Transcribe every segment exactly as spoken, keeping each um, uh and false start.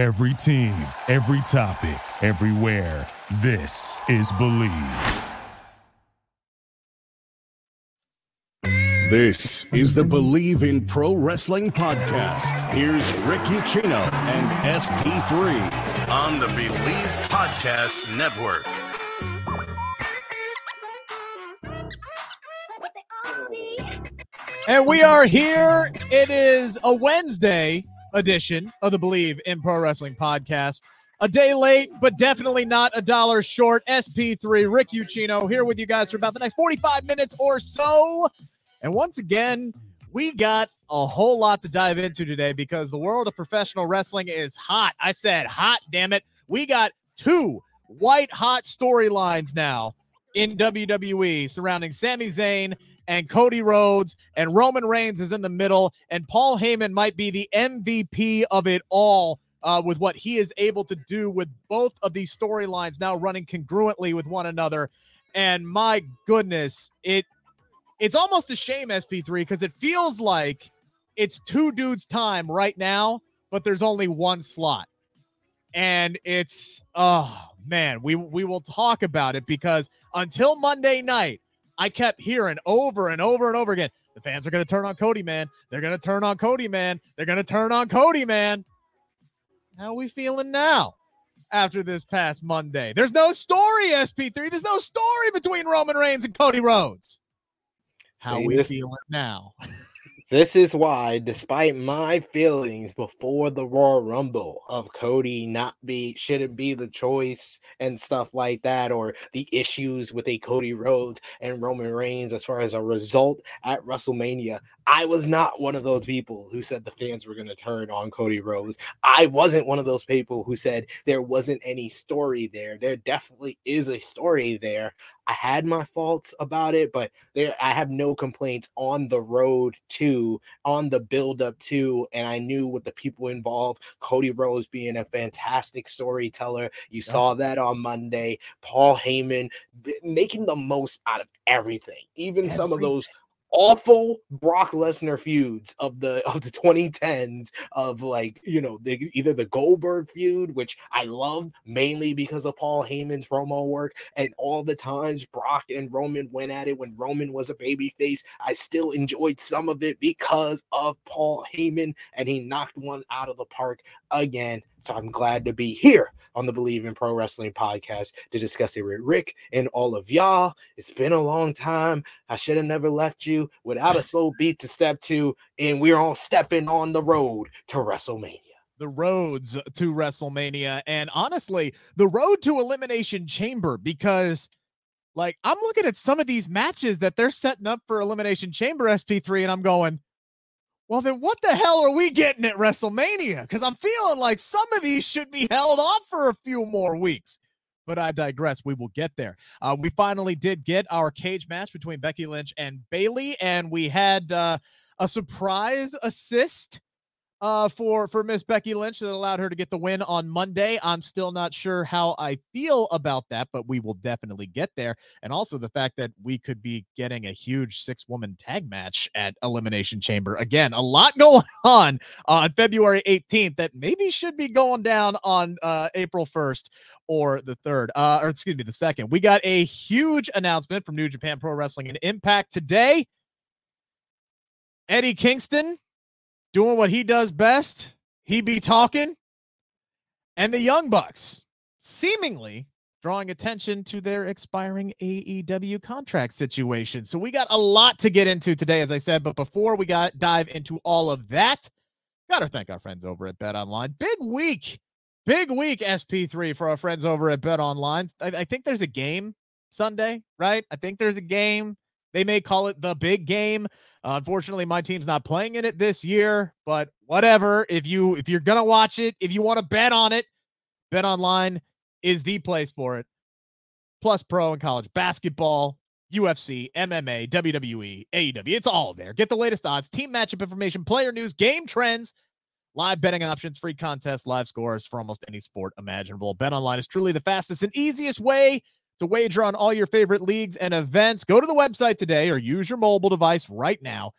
Every team, every topic, everywhere. This is Believe. This is the Believe in Pro Wrestling podcast. Here's Rick Uccino and S P three on the Believe Podcast Network. And we are here. It is a Wednesday edition of the Believe in Pro Wrestling podcast. A day late, but definitely not a dollar short. S P three, Rick Uccino here with you guys for about the next forty-five minutes or so. And once again, we got a whole lot to dive into today because the world of professional wrestling is hot. I said hot, damn it. We got two white-hot storylines now in W W E surrounding Sami Zayn and Cody Rhodes, and Roman Reigns is in the middle, and Paul Heyman might be the M V P of it all uh, with what he is able to do with both of these storylines now running congruently with one another. And my goodness, it... It's almost a shame, S P three, because it feels like it's two dudes' time right now, but there's only one slot. And it's, oh, man, we, we will talk about it because until Monday night, I kept hearing over and over and over again, the fans are going to turn on Cody, man. They're going to turn on Cody, man. They're going to turn on Cody, man. How are we feeling now after this past Monday? There's no story, S P three. There's no story between Roman Reigns and Cody Rhodes. How See, we this, feeling now. This is why, despite my feelings before the Royal Rumble of Cody not be shouldn't be the choice and stuff like that, or the issues with a Cody Rhodes and Roman Reigns as far as a result at WrestleMania, I was not one of those people who said the fans were going to turn on Cody Rhodes. I wasn't one of those people who said there wasn't any story there. There definitely is a story there. I had my faults about it, but there I have no complaints on the road to, on the build-up to, and I knew with the people involved, Cody Rhodes being a fantastic storyteller. You yeah. saw that on Monday. Paul Heyman making the most out of everything, even everything. some of those awful Brock Lesnar feuds of the of the twenty tens of, like, you know, the, either the Goldberg feud, which I loved mainly because of Paul Heyman's promo work, and all the times Brock and Roman went at it when Roman was a babyface. I still enjoyed some of it because of Paul Heyman, and he knocked one out of the park again. So I'm glad to be here on the Believe in Pro Wrestling podcast to discuss it with Rick and all of y'all. It's been a long time. I should have never left you without a slow beat to step to, and we're all stepping on the road to WrestleMania. The roads to WrestleMania, and honestly, the road to Elimination Chamber, because, like, I'm looking at some of these matches that they're setting up for Elimination Chamber, S P three, and I'm going, well, then what the hell are we getting at WrestleMania? Because I'm feeling like some of these should be held off for a few more weeks. But I digress. We will get there. Uh, we finally did get our cage match between Becky Lynch and Bayley, and we had uh, a surprise assist uh, for, for Miss Becky Lynch that allowed her to get the win on Monday. I'm still not sure how I feel about that, but we will definitely get there. And also the fact that we could be getting a huge six-woman tag match at Elimination Chamber. Again, a lot going on on February eighteenth that maybe should be going down on uh, April first or the third, uh, or excuse me, the second. We got a huge announcement from New Japan Pro Wrestling and Impact today. Eddie Kingston doing what he does best, he be talking, and the Young Bucks seemingly drawing attention to their expiring A E W contract situation. So we got a lot to get into today, as I said, but before we got dive into all of that, got to thank our friends over at Bet Online. Big week, big week, S P three, for our friends over at Bet Online. I, I think there's a game Sunday, right? I think there's a game. They may call it the big game. Uh, unfortunately, my team's not playing in it this year, but whatever. If you if you're gonna watch it, if you want to bet on it, Bet Online is the place for it. Plus, pro and college basketball, U F C, M M A, W W E, A E W, it's all there. Get the latest odds, team matchup information, player news, game trends, live betting options, free contests, live scores for almost any sport imaginable. Bet Online is truly the fastest and easiest way to wager on all your favorite leagues and events. Go to the website today or use your mobile device right now.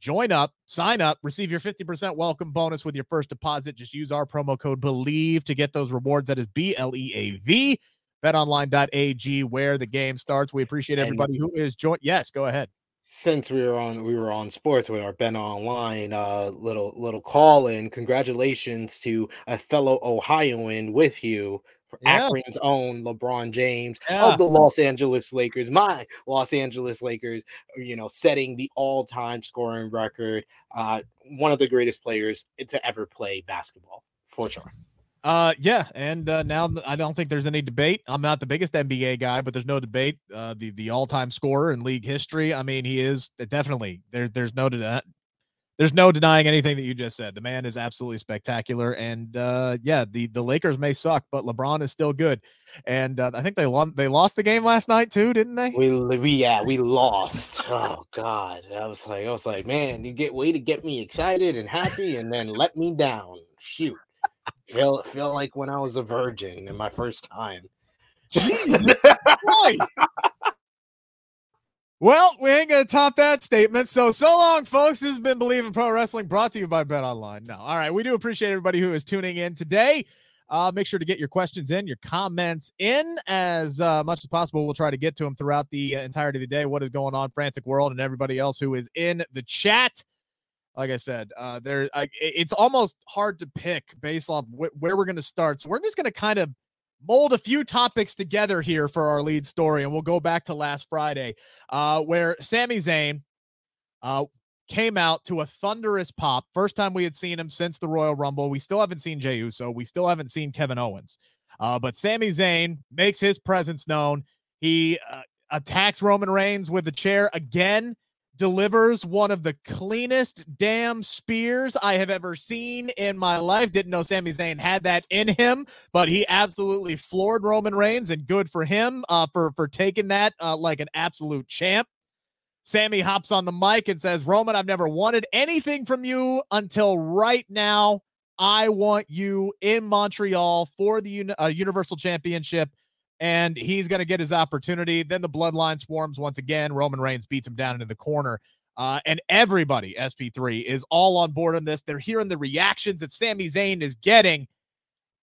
Join up, sign up, receive your fifty percent welcome bonus with your first deposit. Just use our promo code BELIEVE to get those rewards. That is B L E A V. bet online dot a g, where the game starts. We appreciate everybody and who is joined. Yes, go ahead. Since we were on we were on sports with our Ben Online uh, little little call in, congratulations to a fellow Ohioan with you, yeah. Akron's own LeBron James yeah. of the Los Angeles Lakers, my Los Angeles Lakers, you know, setting the all-time scoring record. Uh, one of the greatest players to ever play basketball, for sure. Uh, yeah, and uh, now I don't think there's any debate. I'm not the biggest N B A guy, but there's no debate. Uh, the the all time scorer in league history. I mean, he is definitely there. There's no de- there's no denying anything that you just said. The man is absolutely spectacular, and uh, yeah, the the Lakers may suck, but LeBron is still good. And uh, I think they won. They lost the game last night too, didn't they? We, we yeah, we lost. Oh God, I was like, I was like, man, you get way to get me excited and happy, and then let me down. Shoot. Feel feel like when I was a virgin in my first time. Jesus Christ. Well, we ain't gonna top that statement. So so long, folks. This has been Believe in Pro Wrestling, brought to you by Bet Online. No, all right. We do appreciate everybody who is tuning in today. Uh, make sure to get your questions in, your comments in as uh, much as possible. We'll try to get to them throughout the uh, entirety of the day. What is going on, Frantic World, and everybody else who is in the chat. Like I said, uh, there I, it's almost hard to pick based on wh- where we're going to start. So we're just going to kind of mold a few topics together here for our lead story. And we'll go back to last Friday uh, where Sami Zayn uh, came out to a thunderous pop. First time we had seen him since the Royal Rumble. We still haven't seen Jey Uso. We still haven't seen Kevin Owens. Uh, but Sami Zayn makes his presence known. He uh, attacks Roman Reigns with a chair again. Delivers one of the cleanest damn spears I have ever seen in my life. Didn't know Sami Zayn had that in him, but he absolutely floored Roman Reigns, and good for him uh, for, for taking that uh, like an absolute champ. Sami hops on the mic and says, Roman, I've never wanted anything from you until right now. I want you in Montreal for the uni- uh, Universal Championship. And he's going to get his opportunity. Then the bloodline swarms once again. Roman Reigns beats him down into the corner. Uh, and everybody, S P three, is all on board on this. They're hearing the reactions that Sami Zayn is getting.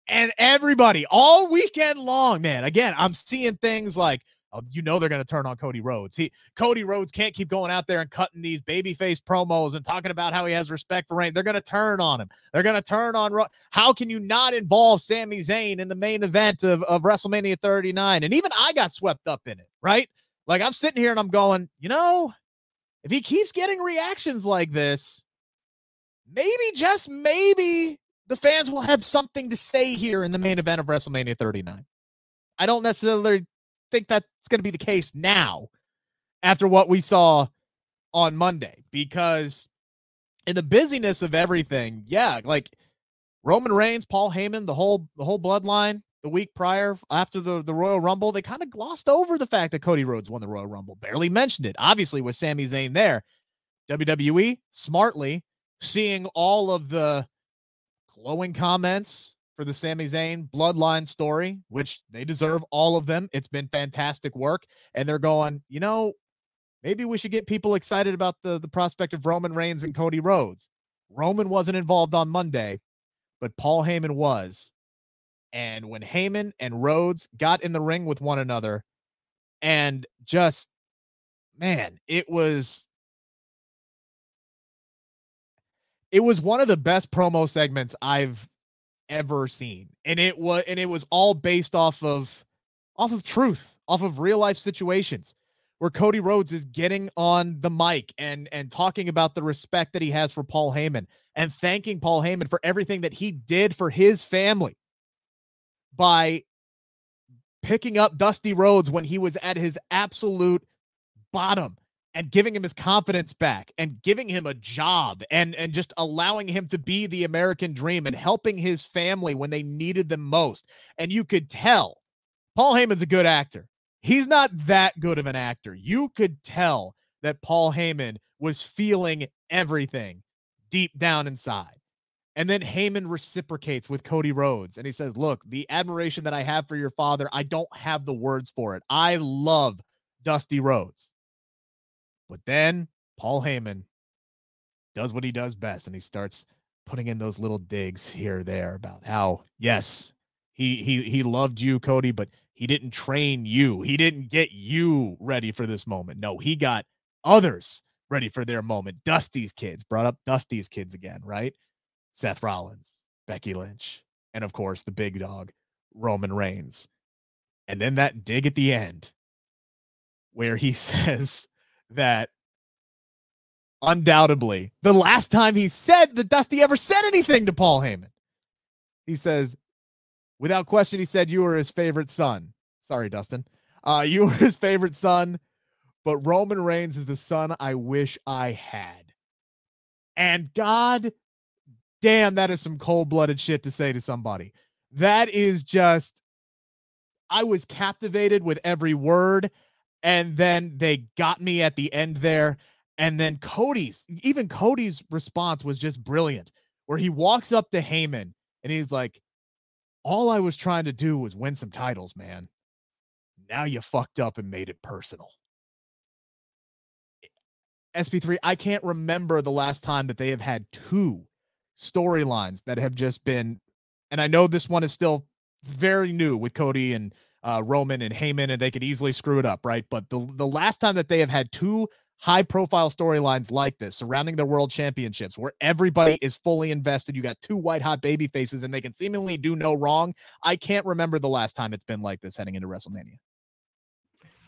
And everybody, all weekend long, man. Again, I'm seeing things like, oh, you know they're going to turn on Cody Rhodes. He, Cody Rhodes can't keep going out there and cutting these babyface promos and talking about how he has respect for Reigns. They're going to turn on him. They're going to turn on Ro- How can you not involve Sami Zayn in the main event of, of WrestleMania thirty-nine? And even I got swept up in it, right? Like, I'm sitting here and I'm going, you know, if he keeps getting reactions like this, maybe, just maybe, the fans will have something to say here in the main event of WrestleMania thirty-nine. I don't necessarily think that's going to be the case now after what we saw on Monday, because in the busyness of everything, yeah, like Roman Reigns, Paul Heyman, the whole the whole bloodline the week prior after the, the Royal Rumble, they kind of glossed over the fact that Cody Rhodes won the Royal Rumble, barely mentioned it. Obviously, with Sami Zayn there, W W E smartly seeing all of the glowing comments for the Sami Zayn bloodline story, which they deserve all of them. It's been fantastic work. And they're going, you know, maybe we should get people excited about the, the prospect of Roman Reigns and Cody Rhodes. Roman wasn't involved on Monday, but Paul Heyman was. And when Heyman and Rhodes got in the ring with one another, and just, man, it was, it was one of the best promo segments I've ever seen, and it was and it was all based off of off of truth, off of real life situations where Cody Rhodes is getting on the mic and and talking about the respect that he has for Paul Heyman and thanking Paul Heyman for everything that he did for his family by picking up Dusty Rhodes when he was at his absolute bottom and giving him his confidence back and giving him a job and, and just allowing him to be the American dream and helping his family when they needed them most. And you could tell Paul Heyman's a good actor. He's not that good of an actor. You could tell that Paul Heyman was feeling everything deep down inside. And then Heyman reciprocates with Cody Rhodes. And he says, look, the admiration that I have for your father, I don't have the words for it. I love Dusty Rhodes. But then Paul Heyman does what he does best, and he starts putting in those little digs here or there about how, yes, he he he loved you, Cody, but he didn't train you. He didn't get you ready for this moment. No, he got others ready for their moment. Dusty's kids, brought up Dusty's kids again, right? Seth Rollins, Becky Lynch, and of course the big dog, Roman Reigns. And then that dig at the end where he says that undoubtedly the last time he said that Dusty ever said anything to Paul Heyman, he says, without question, he said, you were his favorite son. Sorry, Dustin. Uh, you were his favorite son, but Roman Reigns is the son I wish I had. And God damn, that is some cold-blooded shit to say to somebody. That is just, I was captivated with every word, and then they got me at the end there. And then Cody's, even Cody's response was just brilliant, where he walks up to Heyman and he's like, all I was trying to do was win some titles, man. Now you fucked up and made it personal. S P three, I can't remember the last time that they have had two storylines that have just been, and I know this one is still very new with Cody and uh, Roman and Heyman, and they could easily screw it up, right? But the, the last time that they have had two high-profile storylines like this surrounding their world championships where everybody is fully invested. You got two white-hot baby faces, and they can seemingly do no wrong. I can't remember the last time it's been like this heading into WrestleMania.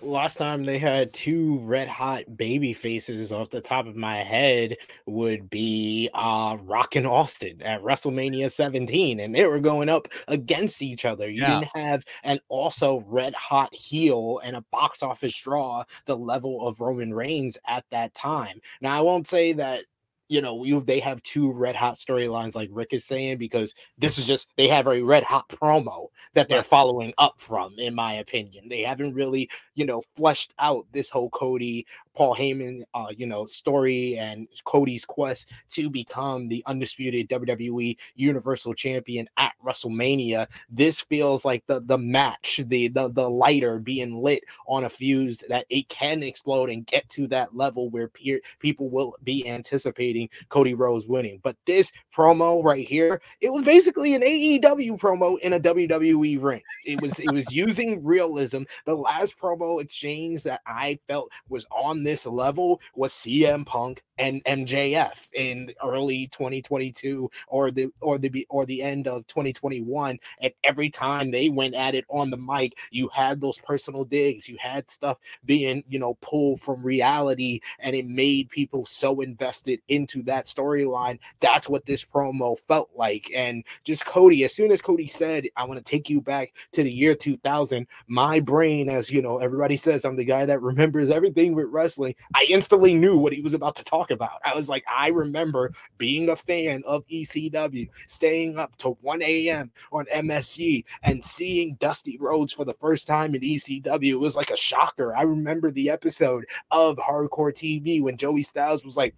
Last time they had two red-hot baby faces off the top of my head would be uh, Rock and Austin at WrestleMania seventeen, and they were going up against each other. You yeah. didn't have an also red-hot heel and a box office draw the level of Roman Reigns at that time. Now, I won't say that, you know, you, they have two red hot storylines like Rick is saying, because this is just, they have a red hot promo that they're following up from, in my opinion. They haven't really, you know, fleshed out this whole Cody, Paul Heyman, uh, you know, story and Cody's quest to become the undisputed W W E Universal Champion at WrestleMania. This feels like the the match, the, the, the lighter being lit on a fuse that it can explode and get to that level where pe- people will be anticipating Cody Rhodes winning. But this promo right here, it was basically an A E W promo in a W W E ring. It was it was using realism. The last promo exchange that I felt was on this level was C M Punk and M J F in early twenty twenty-two or the or the or the end of twenty twenty-one. And every time they went at it on the mic, you had those personal digs. You had stuff being, you know, pulled from reality, and it made people so invested in into that storyline. That's what this promo felt like. And just Cody, as soon as Cody said, I want to take you back to the year two thousand, my brain, as you know, everybody says I'm the guy that remembers everything with wrestling, I instantly knew what he was about to talk about. I was like, I remember being a fan of E C W, staying up to one a.m. on M S G and seeing Dusty Rhodes for the first time in E C W. It was like a shocker. I remember the episode of Hardcore T V when Joey Styles was like,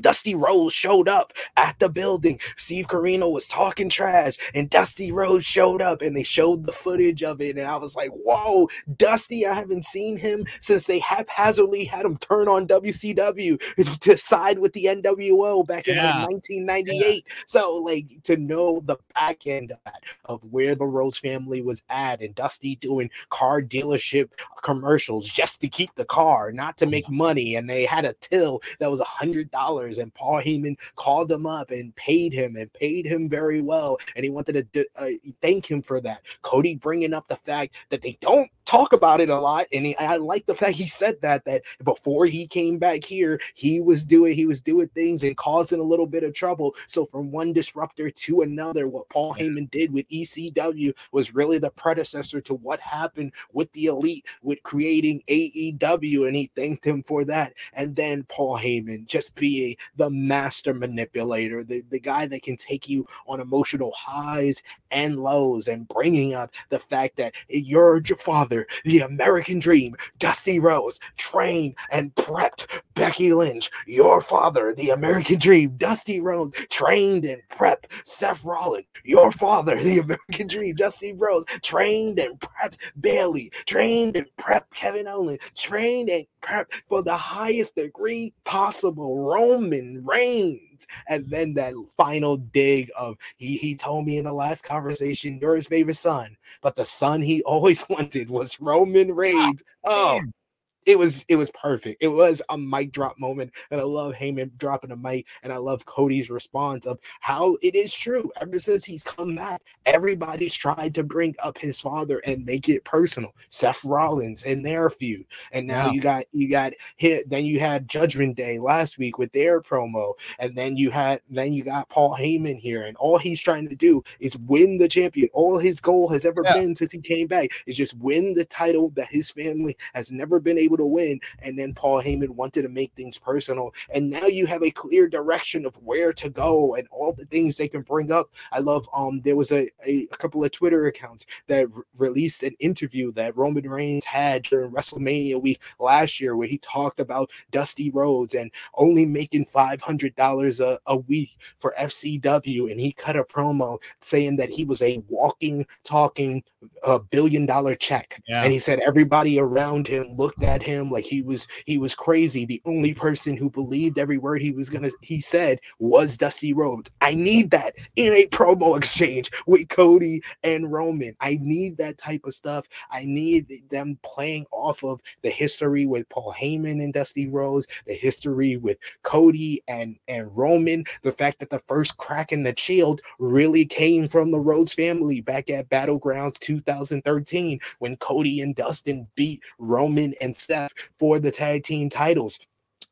Dusty Rhodes showed up at the building. Steve Corino was talking trash, and Dusty Rhodes showed up, and they showed the footage of it, and I was like, whoa, Dusty, I haven't seen him since they haphazardly had him turn on W C W to side with the N W O back yeah. in like nineteen ninety-eight. Yeah. So, like, to know the back end of that, of where the Rhodes family was at, and Dusty doing car dealership commercials just to keep the car, not to make money, and they had a till that was one hundred dollars. And Paul Heyman called him up and paid him and paid him very well. And he wanted to uh, thank him for that. Cody bringing up the fact that they don't talk about it a lot. And he, I like the fact he said that, that before he came back here, he was doing, he was doing things and causing a little bit of trouble. So from one disruptor to another, what Paul Heyman did with E C W was really the predecessor to what happened with the Elite, with creating A E W. And he thanked him for that. And then Paul Heyman just being the master manipulator, the, the guy that can take you on emotional highs and lows, and bringing up the fact that your father, the American Dream, Dusty Rhodes, trained and prepped Becky Lynch. Your father, the American Dream, Dusty Rhodes, trained and prepped Seth Rollins. Your father, the American Dream, Dusty Rhodes, trained and prepped Bayley, trained and prepped Kevin Owens, trained and prepped for the highest degree possible. Roman Roman Reigns. And then that final dig of, he, he told me in the last conversation, you're his favorite son, but the son he always wanted was Roman Reigns. Oh, it was, it was perfect. It was a mic drop moment, and I love Heyman dropping a mic, and I love Cody's response of how it is true. Ever since he's come back, everybody's tried to bring up his father and make it personal. Seth Rollins and their feud, and now yeah. you got you got hit. Then you had Judgment Day last week with their promo, and then you had then you got Paul Heyman here, and all he's trying to do is win the champion. All his goal has ever yeah. been since he came back is just win the title that his family has never been able to win, and then Paul Heyman wanted to make things personal, and now you have a clear direction of where to go and all the things they can bring up. I love um there was a, a, a couple of Twitter accounts that re- released an interview that Roman Reigns had during WrestleMania week last year, where he talked about Dusty Rhodes and only making five hundred dollars a, a week for F C W, and he cut a promo saying that he was a walking, talking uh, billion dollar check, yeah. and he said everybody around him looked at him like he was he was crazy. The only person who believed every word he was gonna he said was Dusty Rhodes. I need that in a promo exchange with Cody and Roman. I need that type of stuff. I need them playing off of the history with Paul Heyman and Dusty Rhodes, the history with Cody and and Roman, the fact that the first crack in the Shield really came from the Rhodes family back at Battlegrounds two thousand thirteen, when Cody and Dustin beat Roman and Seth for the tag team titles.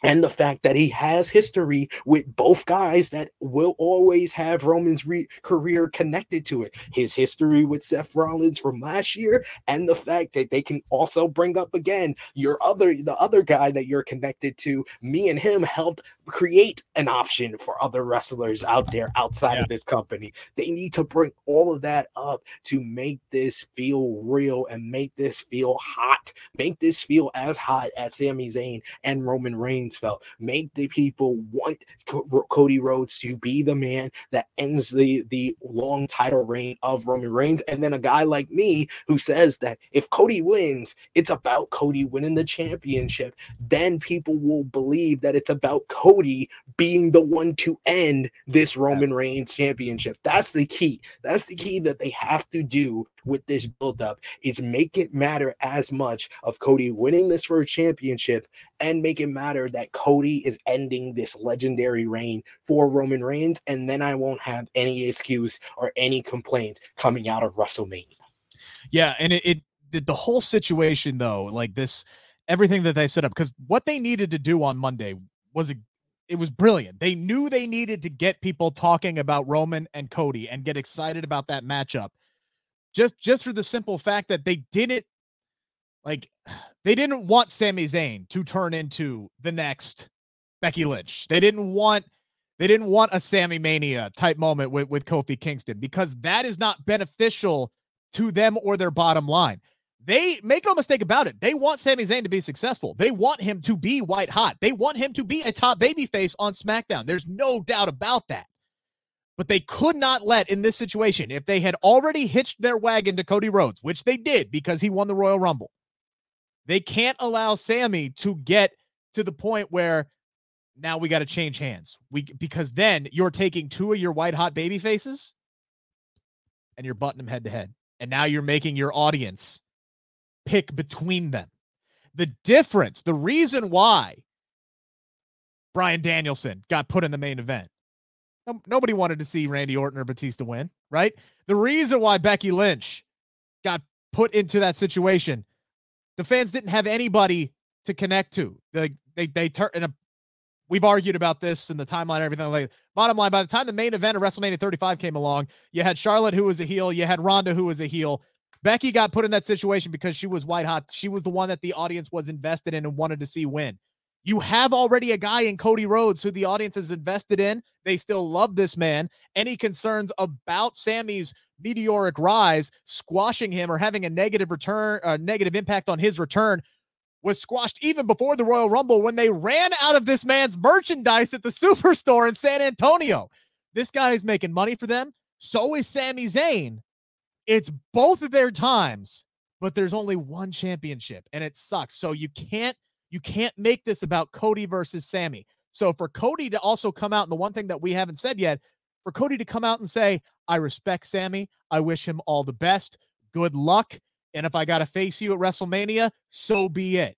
And the fact that he has history with both guys that will always have Roman's re- career connected to it. His history with Seth Rollins from last year, and the fact that they can also bring up again your other, the other guy that you're connected to. Me and him helped create an option for other wrestlers out there outside yeah. of this company. They need to bring all of that up to make this feel real and make this feel hot. Make this feel as hot as Sami Zayn and Roman Reigns felt. Make the people want Co- Cody Rhodes to be the man that ends the the long title reign of Roman Reigns. And then a guy like me who says that if Cody wins, it's about Cody winning the championship, then people will believe that it's about Cody being the one to end this Roman Reigns championship. That's the key. That's the key that they have to do with this buildup, is make it matter as much of Cody winning this for a championship, and make it matter that Cody is ending this legendary reign for Roman Reigns. And then I won't have any excuse or any complaints coming out of WrestleMania. Yeah. And it, it the whole situation though, like this, everything that they set up, because what they needed to do on Monday was a It was brilliant. They knew they needed to get people talking about Roman and Cody and get excited about that matchup. Just just for the simple fact that they didn't like they didn't want Sami Zayn to turn into the next Becky Lynch. They didn't want they didn't want a Sami Mania type moment with, with Kofi Kingston, because that is not beneficial to them or their bottom line. They make no mistake about it. They want Sami Zayn to be successful. They want him to be white hot. They want him to be a top babyface on SmackDown. There's no doubt about that. But they could not let, in this situation, if they had already hitched their wagon to Cody Rhodes, which they did because he won the Royal Rumble, they can't allow Sami to get to the point where now we got to change hands. We because then you're taking two of your white hot baby faces and you're butting them head to head. And now you're making your audience pick between them. The difference, the reason why Bryan Danielson got put in the main event. No, nobody wanted to see Randy Orton or Batista win, right? The reason why Becky Lynch got put into that situation, the fans didn't have anybody to connect to. They, they, they turn, and we've argued about this in the timeline and everything like that. Bottom line, by the time the main event of WrestleMania thirty-five came along, you had Charlotte, who was a heel. You had Ronda, who was a heel. Becky got put in that situation because she was white hot. She was the one that the audience was invested in and wanted to see win. You have already a guy in Cody Rhodes who the audience is invested in. They still love this man. Any concerns about Sami's meteoric rise, squashing him or having a negative return, a negative impact on his return, was squashed even before the Royal Rumble when they ran out of this man's merchandise at the Superstore in San Antonio. This guy is making money for them. So is Sami Zayn. It's both of their times, but there's only one championship, and it sucks. So you can't you can't make this about Cody versus Sami. So for Cody to also come out, and the one thing that we haven't said yet, for Cody to come out and say, I respect Sami. I wish him all the best. Good luck. And if I got to face you at WrestleMania, so be it.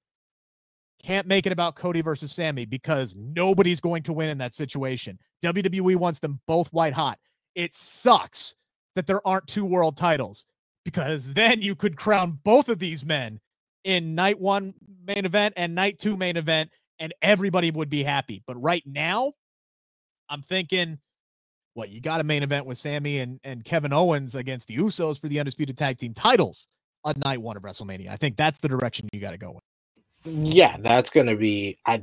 Can't make it about Cody versus Sami because nobody's going to win in that situation. W W E wants them both white hot. It sucks that there aren't two world titles because then you could crown both of these men in night one main event and night two main event, and everybody would be happy. But right now, I'm thinking, well, you got a main event with Sami and, and Kevin Owens against the Usos for the Undisputed Tag Team titles on night one of WrestleMania. I think that's the direction you got to go with. Yeah, that's going to be, I,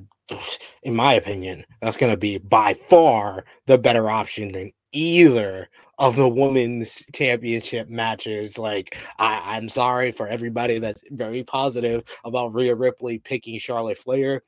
in my opinion, that's going to be by far the better option than either of the women's championship matches. Like, I, I'm sorry for everybody that's very positive about Rhea Ripley picking Charlotte Flair.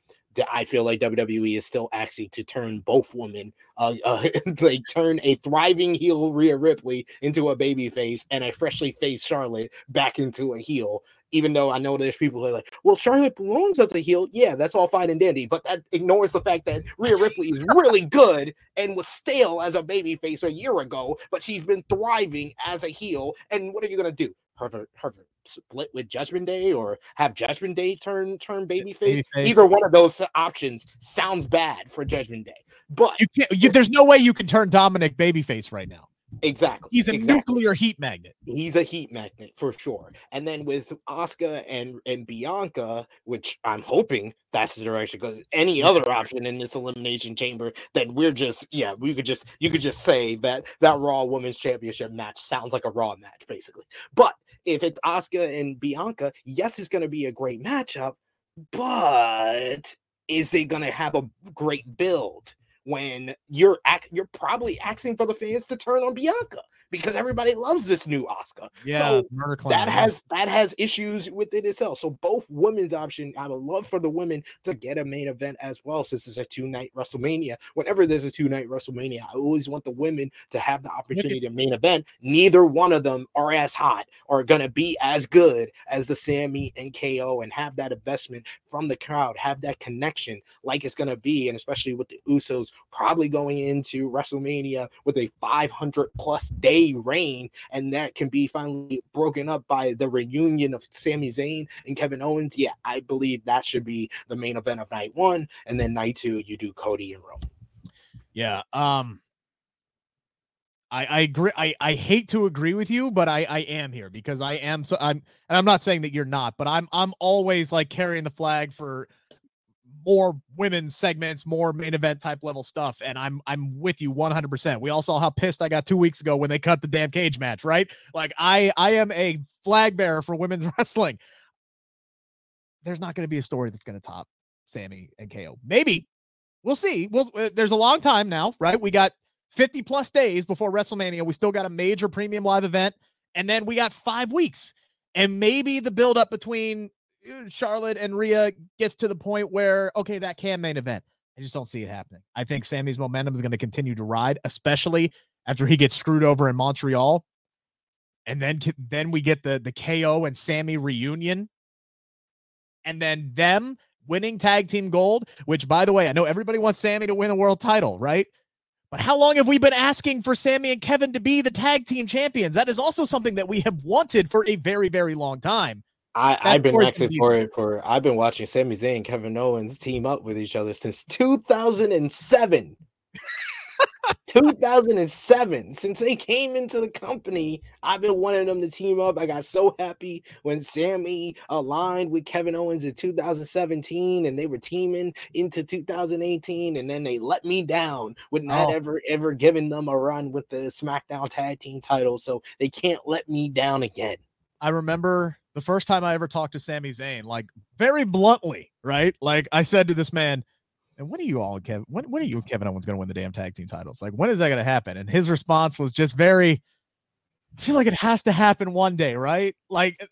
I feel like W W E is still axing to turn both women, uh, uh, like turn a thriving heel Rhea Ripley into a babyface and a freshly faced Charlotte back into a heel. Even though I know there's people who are like, well, Charlotte belongs as a heel. Yeah, that's all fine and dandy, but that ignores the fact that Rhea Ripley is really good and was stale as a babyface a year ago, but she's been thriving as a heel. And what are you going to do? Herbert, Herbert. Split with Judgment Day or have Judgment Day turn turn babyface. Babyface. Either one of those options sounds bad for Judgment Day, but you can't. You, there's no way you can turn Dominic babyface right now. Exactly, he's a exactly. nuclear heat magnet. He's a heat magnet for sure. And then with Asuka and and Bianca, which I'm hoping that's the direction, because any other option in this elimination chamber, that we're just yeah, we could just you could just say that that Raw Women's Championship match sounds like a Raw match basically. But if it's Asuka and Bianca, yes, it's going to be a great matchup, but is it going to have a great build when you're act- you're probably asking for the fans to turn on Bianca because everybody loves this new Asuka? Yeah, so that has that has issues within itself. So both women's option, I would love for the women to get a main event as well, since it's a two-night WrestleMania. Whenever there's a two-night WrestleMania, I always want the women to have the opportunity to main event. Neither one of them are as hot or going to be as good as the Sami and K O, and have that investment from the crowd, have that connection like it's going to be, and especially with the Usos probably going into WrestleMania with a five hundred plus day reign, and that can be finally broken up by the reunion of Sami Zayn and Kevin Owens. Yeah, I believe that should be the main event of night one, and then night two you do Cody and Roman. Yeah, um, I I agree. I, I hate to agree with you, but I I am here because I am so I'm, and I'm not saying that you're not, but I'm I'm always like carrying the flag for more women's segments, more main event type level stuff. And I'm, I'm with you one hundred percent. We all saw how pissed I got two weeks ago when they cut the damn cage match, right? Like I, I am a flag bearer for women's wrestling. There's not going to be a story that's going to top Sami and K O. Maybe we'll see. Well, uh, there's a long time now, right? We got fifty plus days before WrestleMania. We still got a major premium live event. And then we got five weeks and maybe the buildup between Charlotte and Rhea gets to the point where, okay, that can main event. I just don't see it happening. I think Sami's momentum is going to continue to ride, especially after he gets screwed over in Montreal. And then, then we get the, the K O and Sami reunion. And then them winning tag team gold, which, by the way, I know everybody wants Sami to win a world title, right? But how long have we been asking for Sami and Kevin to be the tag team champions? That is also something that we have wanted for a very, very long time. I, I've been asking for it for I've been watching Sami Zayn and Kevin Owens team up with each other since two thousand seven. two thousand seven, since they came into the company, I've been wanting them to team up. I got so happy when Sami aligned with Kevin Owens in two thousand seventeen and they were teaming into two thousand eighteen, and then they let me down with not oh. ever ever giving them a run with the SmackDown tag team title. So they can't let me down again. I remember the first time I ever talked to Sami Zayn, like very bluntly, right? Like I said to this man, and when are you all, Kevin? When, when are you and Kevin Owens going to win the damn tag team titles? Like, when is that going to happen? And his response was just very, I feel like it has to happen one day, right? Like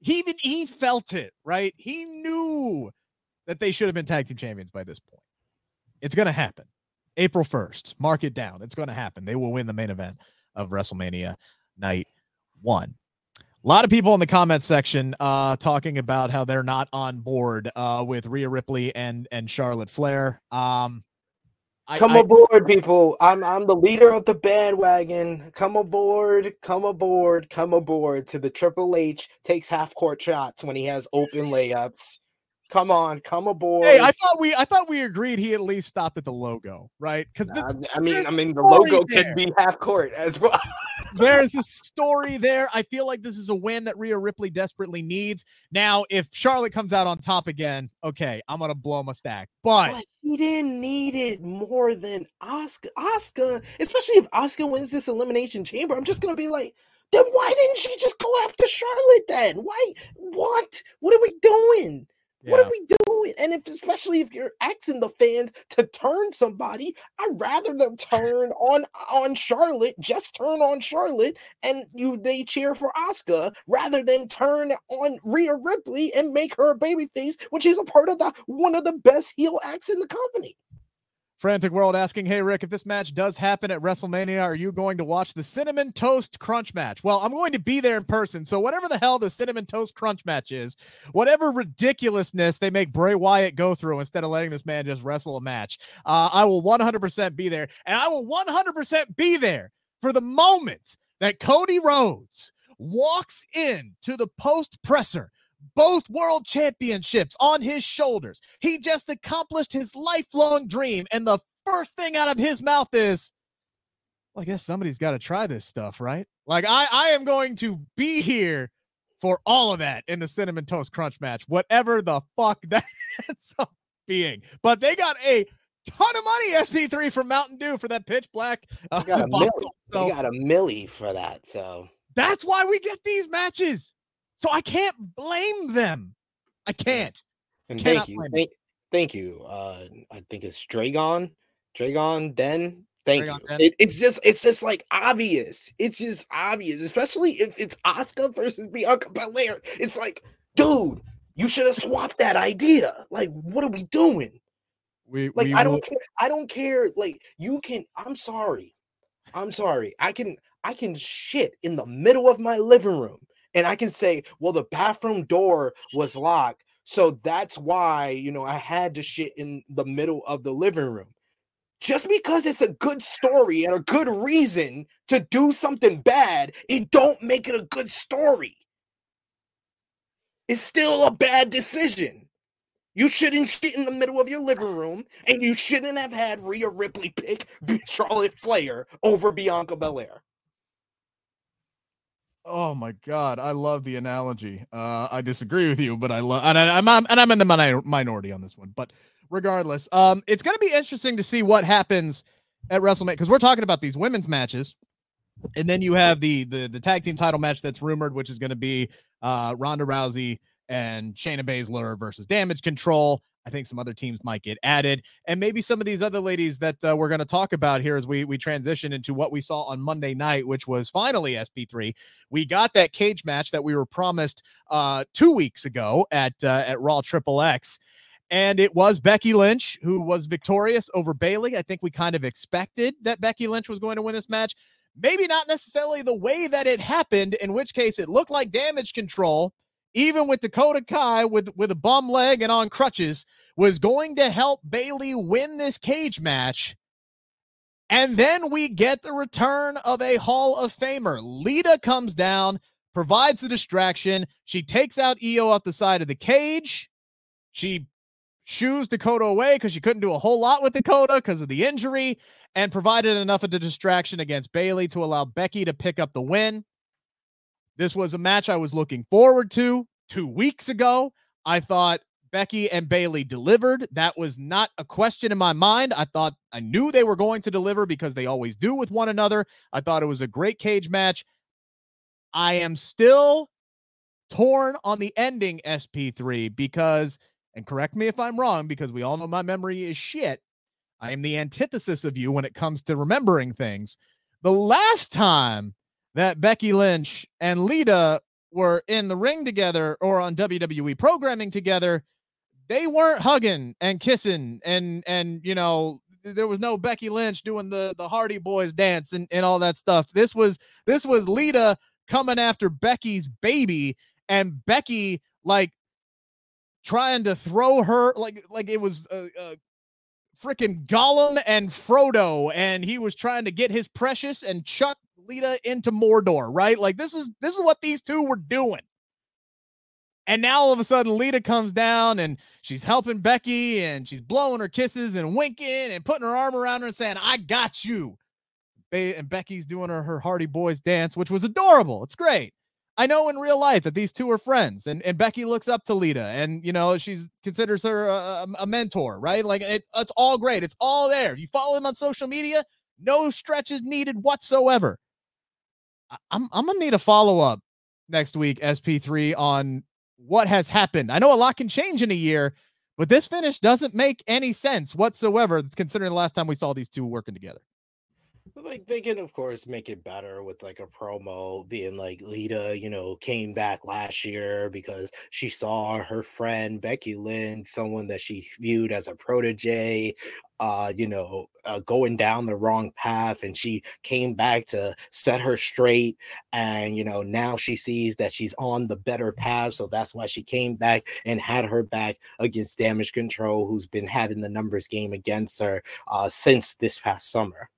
he even, he felt it, right? He knew that they should have been tag team champions by this point. It's going to happen. April first, mark it down. It's going to happen. They will win the main event of WrestleMania night one. A lot of people in the comment section uh, talking about how they're not on board uh, with Rhea Ripley and, and Charlotte Flair. Um, I, come I, aboard, people. I'm I'm the leader of the bandwagon. Come aboard, come aboard, come aboard to the Triple H takes half-court shots when he has open layups. Come on, come aboard. Hey, I thought we I thought we agreed he at least stopped at the logo, right? Because nah, I mean I mean the logo there. Could be half-court as well. There's a story there. I feel like this is a win that Rhea Ripley desperately needs. Now, if Charlotte comes out on top again, okay, I'm going to blow my stack. But, but she didn't need it more than Asuka. Asuka, especially if Asuka wins this Elimination Chamber, I'm just going to be like, then why didn't she just go after Charlotte then? Why? What? What are we doing? Yeah. What are we doing? And if, especially if you're asking the fans to turn somebody, I'd rather them turn on, on Charlotte, just turn on Charlotte, and you they cheer for Asuka rather than turn on Rhea Ripley and make her a babyface when she's a part of the one of the best heel acts in the company. Frantic World asking, hey, Rick, if this match does happen at WrestleMania, are you going to watch the Cinnamon Toast Crunch match? Well, I'm going to be there in person, so whatever the hell the Cinnamon Toast Crunch match is, whatever ridiculousness they make Bray Wyatt go through instead of letting this man just wrestle a match, uh, I will one hundred percent be there, and I will one hundred percent be there for the moment that Cody Rhodes walks in to the post-presser, both world championships on his shoulders. He just accomplished his lifelong dream, and the first thing out of his mouth is, well, I guess somebody's got to try this stuff, right? Like, I, I am going to be here for all of that in the Cinnamon Toast Crunch match, whatever the fuck that ends up being. But they got a ton of money, S P three, from Mountain Dew for that pitch black. Uh, they, got a milli. So, they got a milli for that, so. That's why we get these matches. So I can't blame them. I can't. And thank you. Thank, thank you. Uh, I think it's Dragon. Dragon Den. Thank Dragon you. Den. It, it's just it's just like obvious. It's just obvious, especially if it's Asuka versus Bianca Belair. It's like, dude, you should have swapped that idea. Like, what are we doing? We like we I don't will... care. I don't care. Like, you can I'm sorry. I'm sorry. I can I can shit in the middle of my living room. And I can say, well, the bathroom door was locked, so that's why, you know, I had to shit in the middle of the living room. Just because it's a good story and a good reason to do something bad, it don't make it a good story. It's still a bad decision. You shouldn't shit in the middle of your living room, and you shouldn't have had Rhea Ripley pick Charlotte Flair over Bianca Belair. Oh my God! I love the analogy. Uh, I disagree with you, but I love, and I, I'm, I'm and I'm in the minor, minority on this one. But regardless, um, it's going to be interesting to see what happens at WrestleMania, because we're talking about these women's matches, and then you have the the the tag team title match that's rumored, which is going to be uh, Ronda Rousey and Shayna Baszler versus Damage control. I think some other teams might get added, and maybe some of these other ladies that uh, we're going to talk about here as we we transition into what we saw on Monday night, which was finally S P three. We got that cage match that we were promised uh, two weeks ago at uh, at Raw Triple X, and it was Becky Lynch who was victorious over Bayley. I think we kind of expected that Becky Lynch was going to win this match. Maybe not necessarily the way that it happened, in which case it looked like Damage control, even with Dakota Kai with, with a bum leg and on crutches, was going to help Bayley win this cage match. And then we get the return of a Hall of Famer. Lita comes down, provides the distraction. She takes out Io off the side of the cage. She shoos Dakota away because she couldn't do a whole lot with Dakota because of the injury, and provided enough of the distraction against Bayley to allow Becky to pick up the win. This was a match I was looking forward to two weeks ago. I thought Becky and Bayley delivered. That was not a question in my mind. I thought I knew they were going to deliver because they always do with one another. I thought it was a great cage match. I am still torn on the ending, S P three, because, and correct me if I'm wrong, because we all know my memory is shit. I am the antithesis of you when it comes to remembering things. The last time that Becky Lynch and Lita were in the ring together or on W W E programming together, they weren't hugging and kissing and, and you know, there was no Becky Lynch doing the, the Hardy Boys dance and, and all that stuff. This was, this was Lita coming after Becky's baby, and Becky, like, trying to throw her, like, like it was a, a freaking Gollum and Frodo, and he was trying to get his precious and chuck Lita into Mordor, right? Like, this is this is what these two were doing. And now all of a sudden Lita comes down and she's helping Becky and she's blowing her kisses and winking and putting her arm around her and saying, I got you. And Becky's doing her, her Hardy Boys dance, which was adorable. It's great. I know in real life that these two are friends, and, and Becky looks up to Lita, and, you know, she's considers her a, a mentor, right? Like, it's, it's all great. It's all there. If you follow him on social media, no stretches needed whatsoever. I'm, I'm going to need a follow-up next week, S P three, on what has happened. I know a lot can change in a year, but this finish doesn't make any sense whatsoever, considering the last time we saw these two working together. Like, they can, of course, make it better with, like, a promo being like, Lita, you know, came back last year because she saw her friend Becky Lynch, someone that she viewed as a protege, uh, you know, uh, going down the wrong path, and she came back to set her straight, and, you know, now she sees that she's on the better path, so that's why she came back and had her back against Damage Control, who's been having the numbers game against her uh, since this past summer.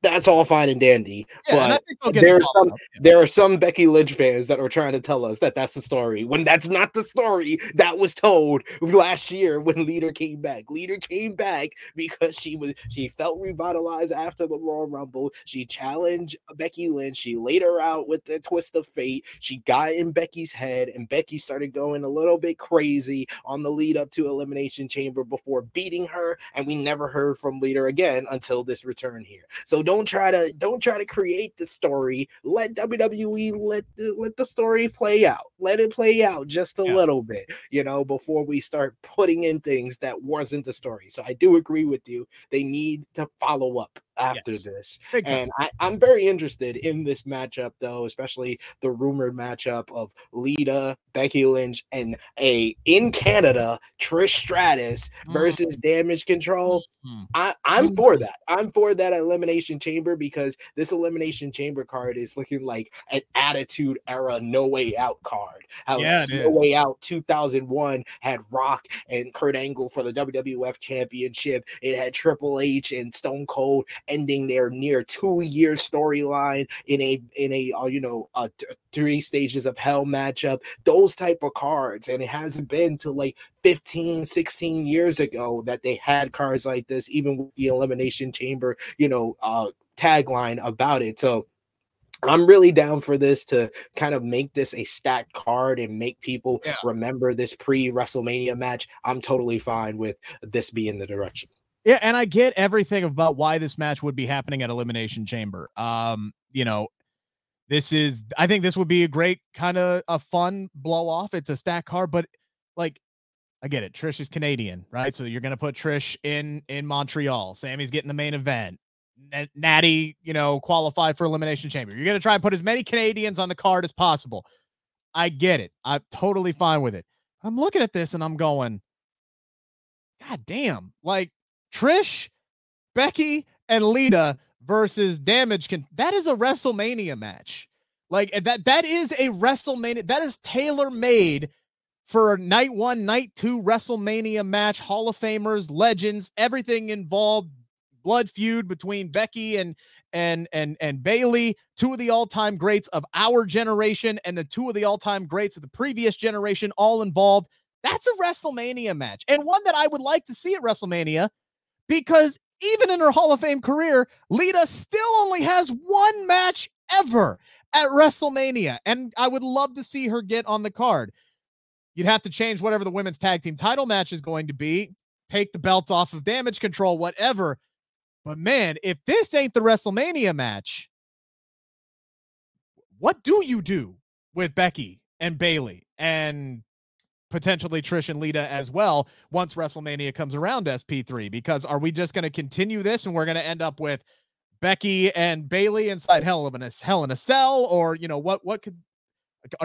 That's all fine and dandy, yeah, but and there are some up. there are some Becky Lynch fans that are trying to tell us that that's the story, when that's not the story that was told last year when Lita came back. Lita came back because she was she felt revitalized after the Royal Rumble. She challenged Becky Lynch. She laid her out with the twist of fate. She got in Becky's head, and Becky started going a little bit crazy on the lead up to Elimination Chamber before beating her, and we never heard from Lita again until this return here. So. Don't try to don't try to create the story. Let W W E let the, let the story play out. Let it play out just a yeah. little bit, you know, before we start putting in things that wasn't the story. So I do agree with you. They need to follow up after yes. this. And I, I'm very interested in this matchup, though, especially the rumored matchup of Lita, Becky Lynch, and a in Canada Trish Stratus versus mm. Damage Control. Mm. I, I'm mm. for that. I'm for that Elimination Chamber, because this Elimination Chamber card is looking like an Attitude Era No Way Out card. How yeah, No Way Out two thousand one had Rock and Kurt Angle for the W W F Championship. It had Triple H and Stone Cold ending their near two-year storyline in a in a uh, you know a t- three stages of hell matchup, those type of cards. And it hasn't been to like fifteen, sixteen years ago that they had cards like this, even with the Elimination Chamber, you know, uh, tagline about it. So I'm really down for this to kind of make this a stacked card and make people yeah. remember this pre-WrestleMania match. I'm totally fine with this being the direction. Yeah, and I get everything about why this match would be happening at Elimination Chamber. Um, you know, this is, I think this would be a great kind of a fun blow off. It's a stack card, but like, I get it. Trish is Canadian, right? So you're going to put Trish in, in Montreal. Sammy's getting the main event. N- Natty, you know, qualify for Elimination Chamber. You're going to try and put as many Canadians on the card as possible. I get it. I'm totally fine with it. I'm looking at this and I'm going, God damn. Like, Trish, Becky, and Lita versus Damage Control. That is a WrestleMania match. Like that, that is a WrestleMania. That is tailor made for a night one, night two WrestleMania match. Hall of Famers, legends, everything involved. Blood feud between Becky and and and and Bayley, two of the all-time greats of our generation, and the two of the all-time greats of the previous generation, all involved. That's a WrestleMania match, and one that I would like to see at WrestleMania, because even in her Hall of Fame career, Lita still only has one match ever at WrestleMania, and I would love to see her get on the card. You'd have to change whatever the women's tag team title match is going to be, take the belts off of Damage Control, whatever. But, man, if this ain't the WrestleMania match, what do you do with Becky and Bayley and potentially Trish and Lita as well once WrestleMania comes around, S P three? Because are we just going to continue this and we're going to end up with Becky and Bayley inside hell of a hell in a cell? Or, you know, what what could,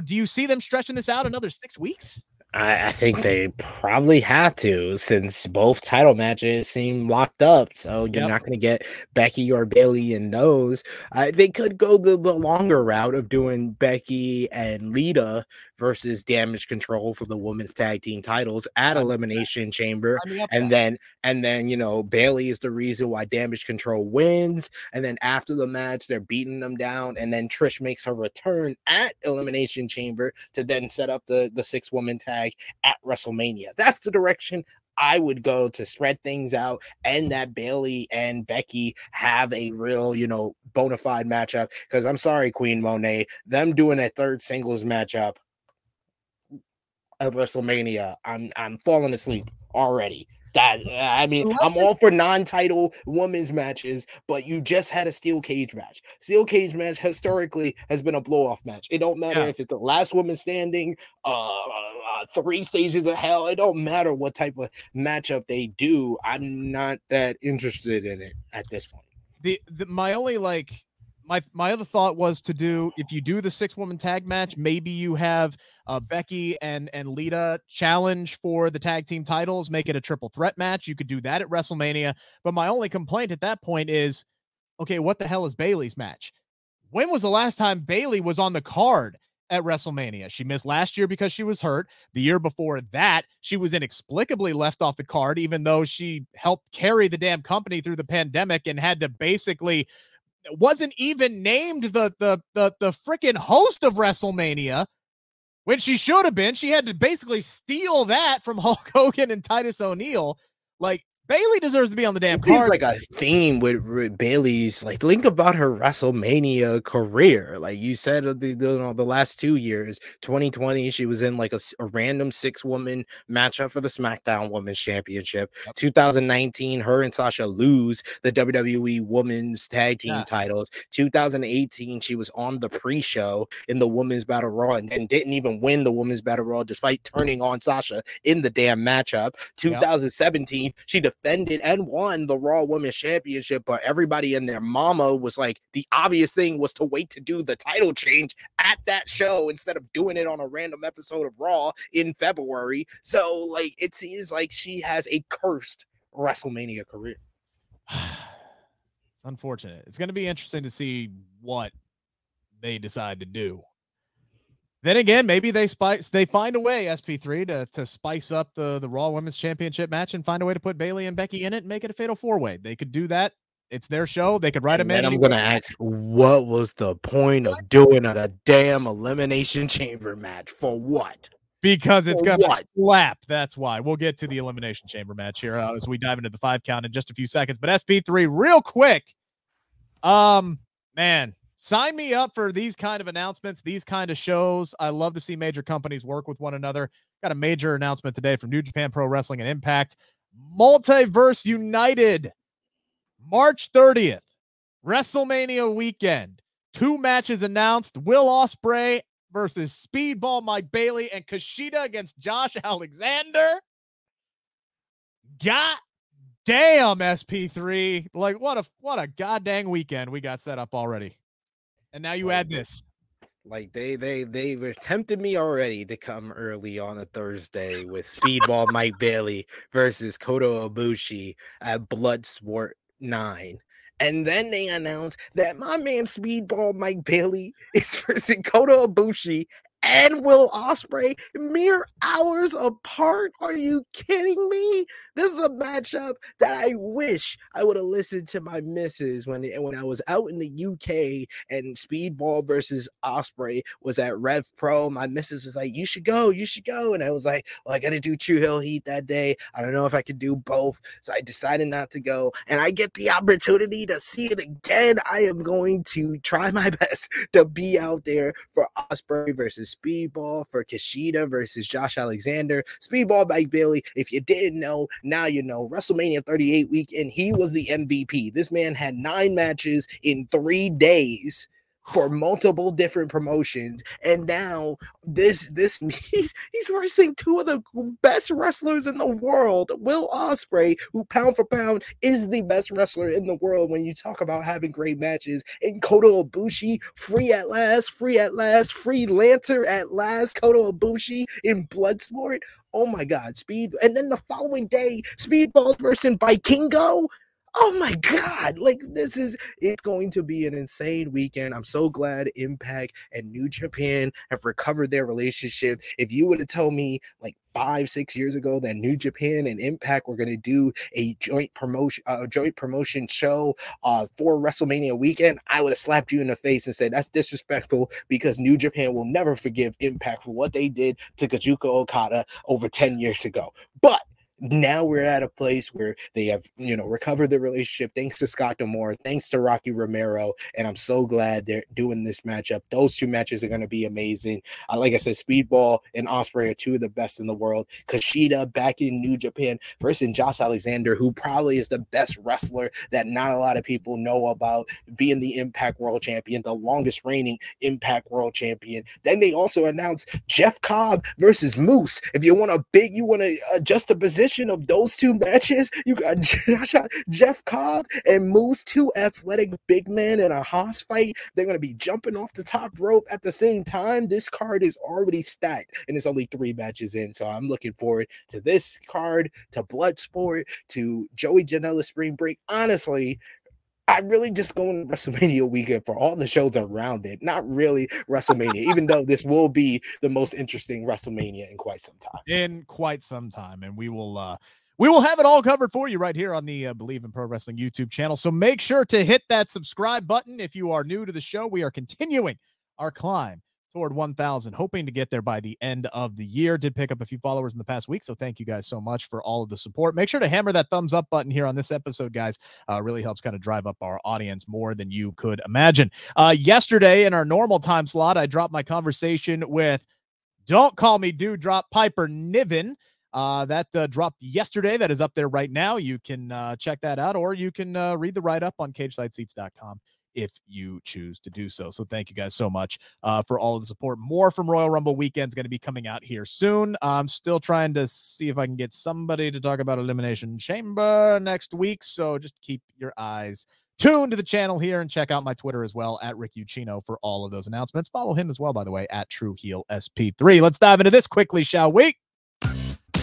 do you see them stretching this out another six weeks? I, I think they probably have to, since both title matches seem locked up. So you're yep. not going to get Becky or Bayley in those. Uh, they could go the, the longer route of doing Becky and Lita versus Damage control for the women's tag team titles at Elimination Chamber. And then, and then, you know, Bayley is the reason why Damage control wins. And then after the match, they're beating them down. And then Trish makes her return at Elimination Chamber to then set up the, the six woman tag at WrestleMania. That's the direction I would go to spread things out, and that Bayley and Becky have a real, you know, bona fide matchup. Because I'm sorry, Queen Monet, them doing a third singles matchup of WrestleMania, I'm I'm falling asleep already. That I mean, I'm all for non-title women's matches, but you just had a steel cage match. Steel cage match historically has been a blow-off match. It don't matter yeah. if it's the last woman standing, uh, uh, three stages of hell. It don't matter what type of matchup they do. I'm not that interested in it at this point. The, the my only like my my other thought was to do, if you do the six woman tag match, maybe you have Uh, Becky and, and Lita challenge for the tag team titles, make it a triple threat match. You could do that at WrestleMania. But my only complaint at that point is, okay, what the hell is Bayley's match? When was the last time Bayley was on the card at WrestleMania? She missed last year because she was hurt. The year before that, she was inexplicably left off the card, even though she helped carry the damn company through the pandemic and had to basically wasn't even named the the the, the freaking host of WrestleMania. When she should have been, she had to basically steal that from Hulk Hogan and Titus O'Neil. Like, Bayley deserves to be on the damn card. Like a theme with, with Bayley's, like, think about her WrestleMania career. Like you said, the the, you know, the last two years, twenty twenty, she was in like a, a random six woman matchup for the SmackDown Women's Championship. Yep. twenty nineteen, her and Sasha lose the W W E Women's Tag Team yeah. titles. twenty eighteen, she was on the pre-show in the Women's Battle Royal and, and didn't even win the Women's Battle Royal despite turning on Sasha in the damn matchup. twenty seventeen, yep. she defended and won the Raw Women's Championship, but everybody and their mama was like, the obvious thing was to wait to do the title change at that show instead of doing it on a random episode of Raw in February. So, like, it seems like she has a cursed WrestleMania career. It's unfortunate. It's going to be interesting to see what they decide to do. Then again, maybe they spice they find a way, S P three, to, to spice up the, the Raw Women's Championship match and find a way to put Bayley and Becky in it and make it a fatal four-way. They could do that. It's their show. They could write a man. I'm going to ask, what was the point of doing a damn Elimination Chamber match? For what? Because it's going to slap. That's why. We'll get to the Elimination Chamber match here uh, as we dive into the five count in just a few seconds. But S P three, real quick, um, man. Sign me up for these kind of announcements, these kind of shows. I love to see major companies work with one another. Got a major announcement today from New Japan Pro Wrestling and Impact. Multiverse United, March thirtieth, WrestleMania weekend. Two matches announced, Will Ospreay versus Speedball Mike Bailey and Kushida against Josh Alexander. God damn, S P three. Like, what a, what a goddamn weekend we got set up already. And now you like, add this. Like they they they've tempted me already to come early on a Thursday with Speedball Mike Bailey versus Kota Ibushi at Bloodsport nine. And then they announced that my man Speedball Mike Bailey is versus Kota Ibushi and Will Ospreay mere hours apart. Are you kidding me? This is a matchup that I wish I would have listened to my missus when, when I was out in the U K and Speedball versus Ospreay was at Rev Pro. My missus was like, you should go, you should go. And I was like, well, I got to do True Hill Heat that day. I don't know if I could do both. So I decided not to go. And I get the opportunity to see it again. I am going to try my best to be out there for Ospreay versus Speedball, for Kushida versus Josh Alexander. Speedball Mike Bailey, if you didn't know, now you know. WrestleMania thirty-eight weekend, he was the M V P. This man had nine matches in three days for multiple different promotions, and now this this he's he's wrestling two of the best wrestlers in the world. Will Ospreay, who pound for pound is the best wrestler in the world when you talk about having great matches, and Kota Ibushi, free at last, free at last, freelancer at last, Kota Ibushi in Bloodsport. Oh my God, Speed! And then the following day, Speedballs versus Vikingo. Oh my God, like this is, it's going to be an insane weekend. I'm so glad Impact and New Japan have recovered their relationship. If you would have told me like five, six years ago that New Japan and Impact were going to do a joint promotion, a uh, joint promotion show uh, for WrestleMania weekend, I would have slapped you in the face and said, that's disrespectful, because New Japan will never forgive Impact for what they did to Kazuchika Okada over ten years ago. But now we're at a place where they have, you know, recovered the relationship. Thanks to Scott D'Amore, thanks to Rocky Romero, and I'm so glad they're doing this matchup. Those two matches are going to be amazing. Uh, like I said, Speedball and Ospreay are two of the best in the world. Kushida back in New Japan versus Josh Alexander, who probably is the best wrestler that not a lot of people know about, being the Impact World Champion, the longest reigning Impact World Champion. Then they also announced Jeff Cobb versus Moose. If you want a big, you want to adjust the position of those two matches, you got Josh, Jeff Cobb and Moose, two athletic big men in a hoss fight. They're going to be jumping off the top rope at the same time. This card is already stacked, and it's only three matches in, so I'm looking forward to this card, to Bloodsport, to Joey Janela Spring Break. Honestly, I'm really just going to WrestleMania weekend for all the shows around it. Not really WrestleMania, even though this will be the most interesting WrestleMania in quite some time. In quite some time. And we will uh, we will have it all covered for you right here on the uh, Believe in Pro Wrestling YouTube channel. So make sure to hit that subscribe button if you are new to the show. We are continuing our climb toward one thousand, hoping to get there by the end of the year. Did pick up a few followers in the past week, so thank you guys so much for all of the support. Make sure to hammer that thumbs up button here on this episode, guys. Uh, really helps kind of drive up our audience more than you could imagine. Uh, yesterday, in our normal time slot, I dropped my conversation with Don't Call Me Dewdrop Piper Niven. Uh, that uh, dropped yesterday. That is up there right now. You can uh, check that out, or you can uh, read the write-up on cage side seats dot com. If you choose to do so. So thank you guys so much uh, for all of the support. More from Royal Rumble weekend is going to be coming out here soon. I'm still trying to see if I can get somebody to talk about Elimination Chamber next week. So just keep your eyes tuned to the channel here and check out my Twitter as well at Rick Uccino for all of those announcements. Follow him as well, by the way, at True Heel S P three. Let's dive into this quickly, shall we?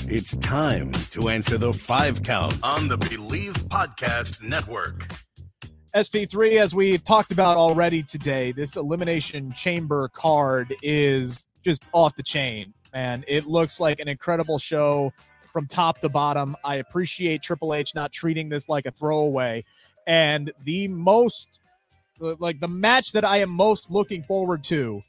It's time to answer the five count on the Believe Podcast Network. S P three, as we've talked about already today, this Elimination Chamber card is just off the chain, and it looks like an incredible show from top to bottom. I appreciate Triple H not treating this like a throwaway, and the most, like the match that I am most looking forward to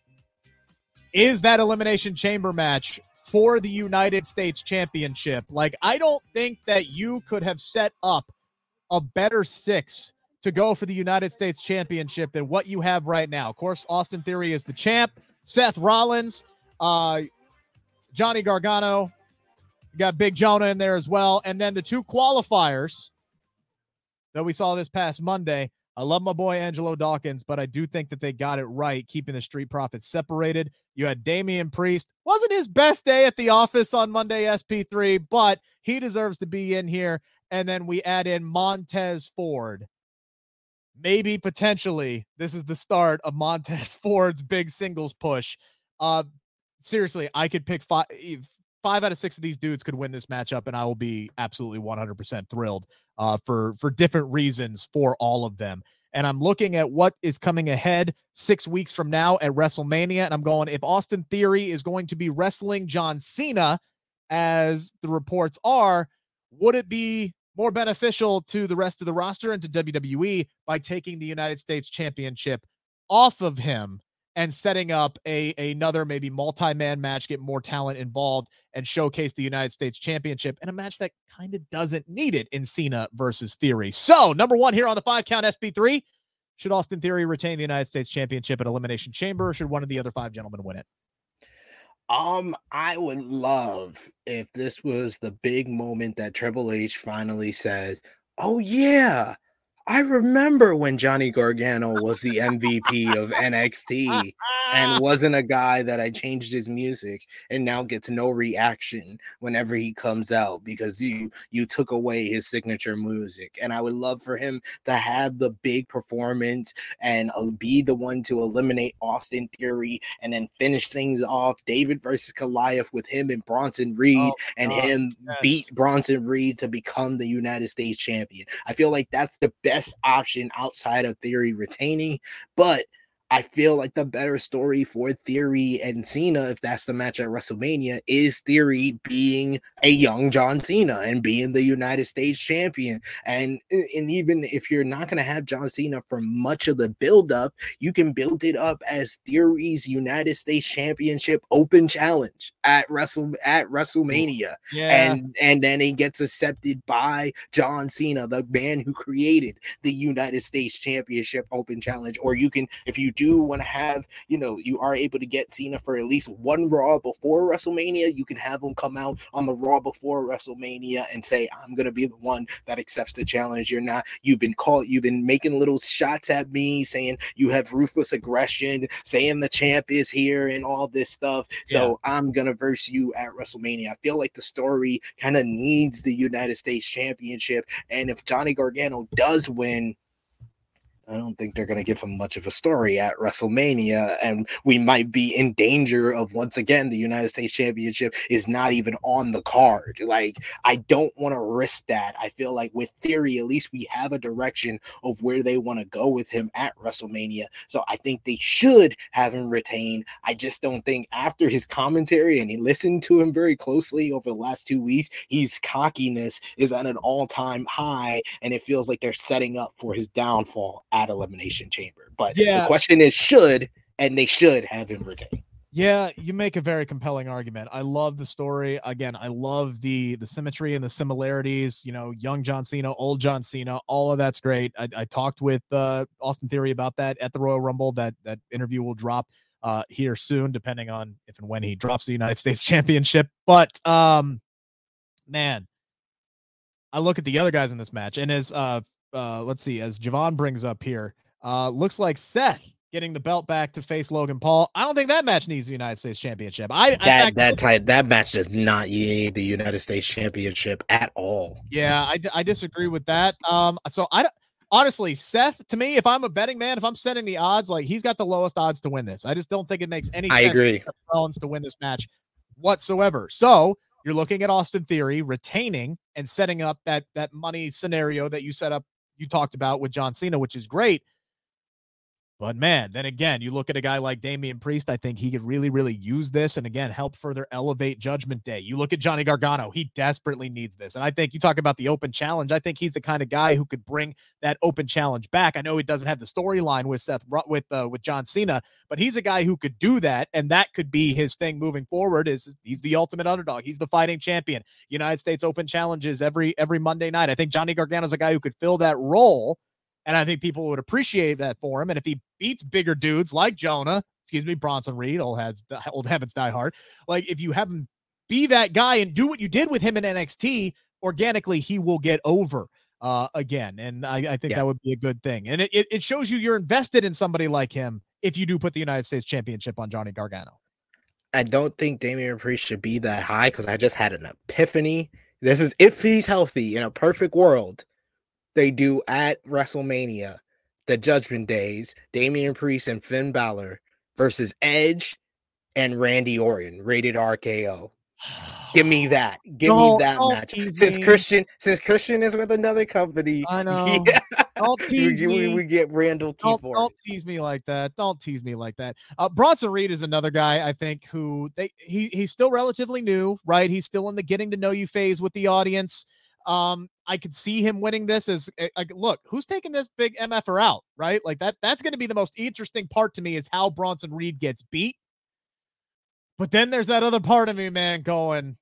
is that Elimination Chamber match for the United States Championship. Like, I don't think that you could have set up a better six to go for the United States Championship than what you have right now. Of course, Austin Theory is the champ. Seth Rollins, uh, Johnny Gargano, you got Big Jonah in there as well. And then the two qualifiers that we saw this past Monday. I love my boy Angelo Dawkins, but I do think that they got it right, keeping the Street Profits separated. You had Damian Priest. Wasn't his best day at the office on Monday, S P three, but he deserves to be in here. And then we add in Montez Ford. Maybe, potentially, this is the start of Montez Ford's big singles push. Uh, seriously, I could pick five, five out of six of these dudes could win this matchup, and I will be absolutely one hundred percent thrilled uh, for, for different reasons for all of them. And I'm looking at what is coming ahead six weeks from now at WrestleMania, and I'm going, if Austin Theory is going to be wrestling John Cena, as the reports are, would it be more beneficial to the rest of the roster and to W W E by taking the United States Championship off of him and setting up a, another maybe multi-man match, get more talent involved, and showcase the United States Championship in a match that kind of doesn't need it in Cena versus Theory? So, number one here on the five count, S P three, should Austin Theory retain the United States Championship at Elimination Chamber, or should one of the other five gentlemen win it? Um, I would love if this was the big moment that Triple H finally says, oh yeah, I remember when Johnny Gargano was the M V P of N X T and wasn't a guy that I changed his music and now gets no reaction whenever he comes out because you you took away his signature music. And I would love for him to have the big performance and be the one to eliminate Austin Theory and then finish things off. David versus Goliath with him and Bronson Reed oh, and God. him yes. beat Bronson Reed to become the United States champion. I feel like that's the best option outside of Theory retaining, but I feel like the better story for Theory and Cena, if that's the match at WrestleMania, is Theory being a young John Cena and being the United States champion. And, and even if you're not going to have John Cena for much of the build-up, you can build it up as Theory's United States Championship Open Challenge at Wrestle at WrestleMania. Yeah. And, and then it gets accepted by John Cena, the man who created the United States Championship Open Challenge. Or you can, if you do do want to have, you know, you are able to get Cena for at least one Raw before WrestleMania, you can have him come out on the Raw before WrestleMania and say, I'm going to be the one that accepts the challenge. You're not, you've been called, you've been making little shots at me saying you have ruthless aggression, saying the champ is here and all this stuff. Yeah. So I'm going to verse you at WrestleMania. I feel like the story kind of needs the United States Championship. And if Johnny Gargano does win, I don't think they're going to give him much of a story at WrestleMania, and we might be in danger of, once again, the United States Championship is not even on the card. Like, I don't want to risk that. I feel like with Theory, at least we have a direction of where they want to go with him at WrestleMania. So I think they should have him retain. I just don't think after his commentary, and he listened to him very closely over the last two weeks, his cockiness is at an all-time high, and it feels like they're setting up for his downfall at Elimination Chamber. But yeah, the question is should, and they should have him retain. Yeah, you make a very compelling argument. I love the story. Again, I love the the symmetry and the similarities. You know, young John Cena, old John Cena, all of that's great. I, I talked with uh, Austin Theory about that at the Royal Rumble. That that interview will drop uh, here soon, depending on if and when he drops the United States Championship. But um, man, I look at the other guys in this match, and as uh, Uh, let's see, as Javon brings up here, uh, looks like Seth getting the belt back to face Logan Paul. I don't think that match needs the United States Championship. I that I, I, that type that match does not need the United States Championship at all. Yeah, I, I disagree with that. Um, so I honestly, Seth, to me, if I'm a betting man, if I'm setting the odds, like he's got the lowest odds to win this. I just don't think it makes any. I sense agree. For Rollins to win this match whatsoever. So you're looking at Austin Theory retaining and setting up that that money scenario that you set up. You talked about with John Cena, which is great. But man, then again, you look at a guy like Damian Priest. I think he could really, really use this. And again, help further elevate Judgment Day. You look at Johnny Gargano. He desperately needs this. And I think you talk about the open challenge. I think he's the kind of guy who could bring that open challenge back. I know he doesn't have the storyline with Seth, with, uh, with John Cena, but he's a guy who could do that. And that could be his thing moving forward is he's the ultimate underdog. He's the fighting champion. United States Open Challenges every, every Monday night. I think Johnny Gargano is a guy who could fill that role. And I think people would appreciate that for him. And if he beats bigger dudes like Jonah, excuse me, Bronson Reed, old has old habits die hard. Like if you have him be that guy and do what you did with him in N X T, organically, he will get over uh, again. And I, I think yeah. that would be a good thing. And it, it shows you you're invested in somebody like him if you do put the United States Championship on Johnny Gargano. I don't think Damian Priest should be that high because I just had an epiphany. This is if he's healthy in a perfect world. They do at WrestleMania, the Judgment Days, Damian Priest and Finn Balor versus Edge and Randy Orton, rated R K O. Give me that. Give don't, me that match. Since me. Christian, since Christian is with another company, I know. Yeah. Don't tease we, me. We get Randall. Don't, don't tease me like that. Don't tease me like that. Uh, Bronson Reed is another guy I think who they he he's still relatively new, right? He's still in the getting to know you phase with the audience. Um, I could see him winning this as like, look, who's taking this big M F R out, right? Like that, that's going to be the most interesting part to me is how Bronson Reed gets beat. But then there's that other part of me, man, going,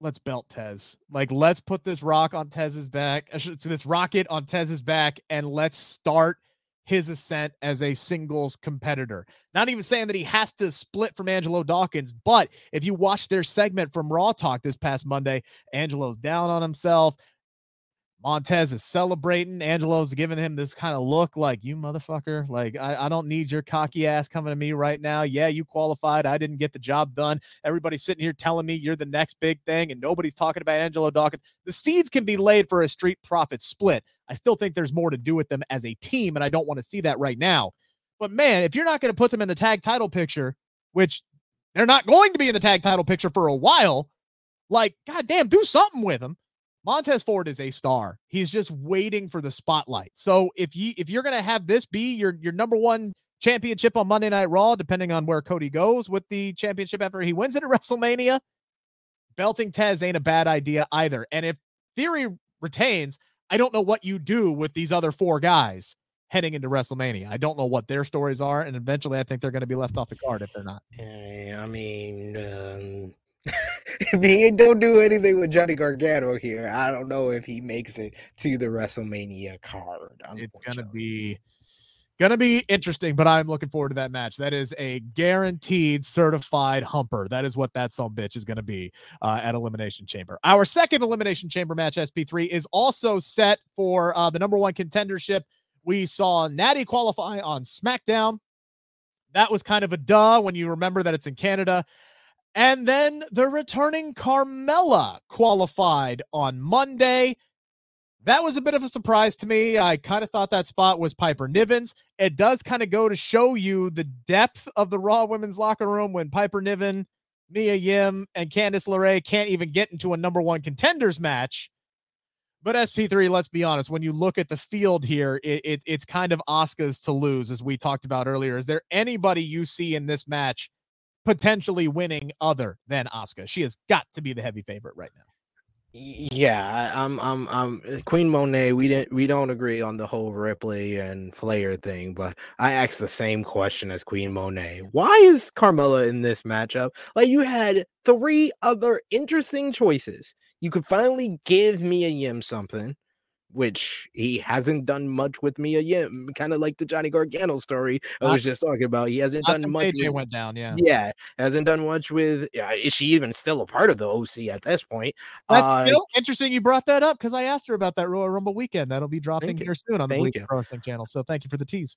let's belt Tez. Like, let's put this rock on Tez's back, so this rocket on Tez's back, and let's start his ascent as a singles competitor. Not even saying that he has to split from Angelo Dawkins, but if you watch their segment from Raw Talk this past Monday, Angelo's down on himself. Montez is celebrating. Angelo's giving him this kind of look like, you motherfucker. Like, I, I don't need your cocky ass coming to me right now. Yeah, you qualified. I didn't get the job done. Everybody's sitting here telling me you're the next big thing, and nobody's talking about Angelo Dawkins. The seeds can be laid for a Street Profit split. I still think there's more to do with them as a team, and I don't want to see that right now. But, man, if you're not going to put them in the tag title picture, which they're not going to be in the tag title picture for a while, like, goddamn, do something with them. Montez Ford is a star. He's just waiting for the spotlight. So if you if you're gonna have this be your your number one championship on Monday Night Raw, depending on where Cody goes with the championship after he wins it at WrestleMania, belting Tez ain't a bad idea either. And if Theory retains, I don't know what you do with these other four guys heading into WrestleMania. I don't know what their stories are, and eventually I think they're gonna be left off the card if they're not. Uh, I mean. Um... If he don't do anything with Johnny Gargano here, I don't know if he makes it to the WrestleMania card. It's gonna be gonna be interesting, but I'm looking forward to that match. That is a guaranteed certified humper. That is what that some bitch is gonna be uh, at Elimination Chamber. Our second Elimination Chamber match, S P three, is also set for uh, the number one contendership. We saw Natty qualify on SmackDown. That was kind of a duh when you remember that it's in Canada. And then the returning Carmella qualified on Monday. That was a bit of a surprise to me. I kind of thought that spot was Piper Niven's. It does kind of go to show you the depth of the Raw women's locker room when Piper Niven, Mia Yim, and Candice LeRae can't even get into a number one contenders match. But S P three, let's be honest, when you look at the field here, it, it, it's kind of Asuka's to lose, as we talked about earlier. Is there anybody you see in this match potentially winning other than Asuka? She has got to be the heavy favorite right now. Yeah, I'm, I'm, I'm. Queen Monet. We didn't, we don't agree on the whole Ripley and Flair thing, but I asked the same question as Queen Monet. Why is Carmella in this matchup? Like, you had three other interesting choices. You could finally give Mia Yim something, which he hasn't done much with Mia Yim, kind of like the Johnny Gargano story I was just talking about. He hasn't done much. A J went down, yeah. Yeah, hasn't done much with, yeah, is she even still a part of the O C at this point? That's uh, still interesting you brought that up, because I asked her about that Royal Rumble weekend. That'll be dropping here soon on the Bleacher Wrestling channel, so thank you for the tease.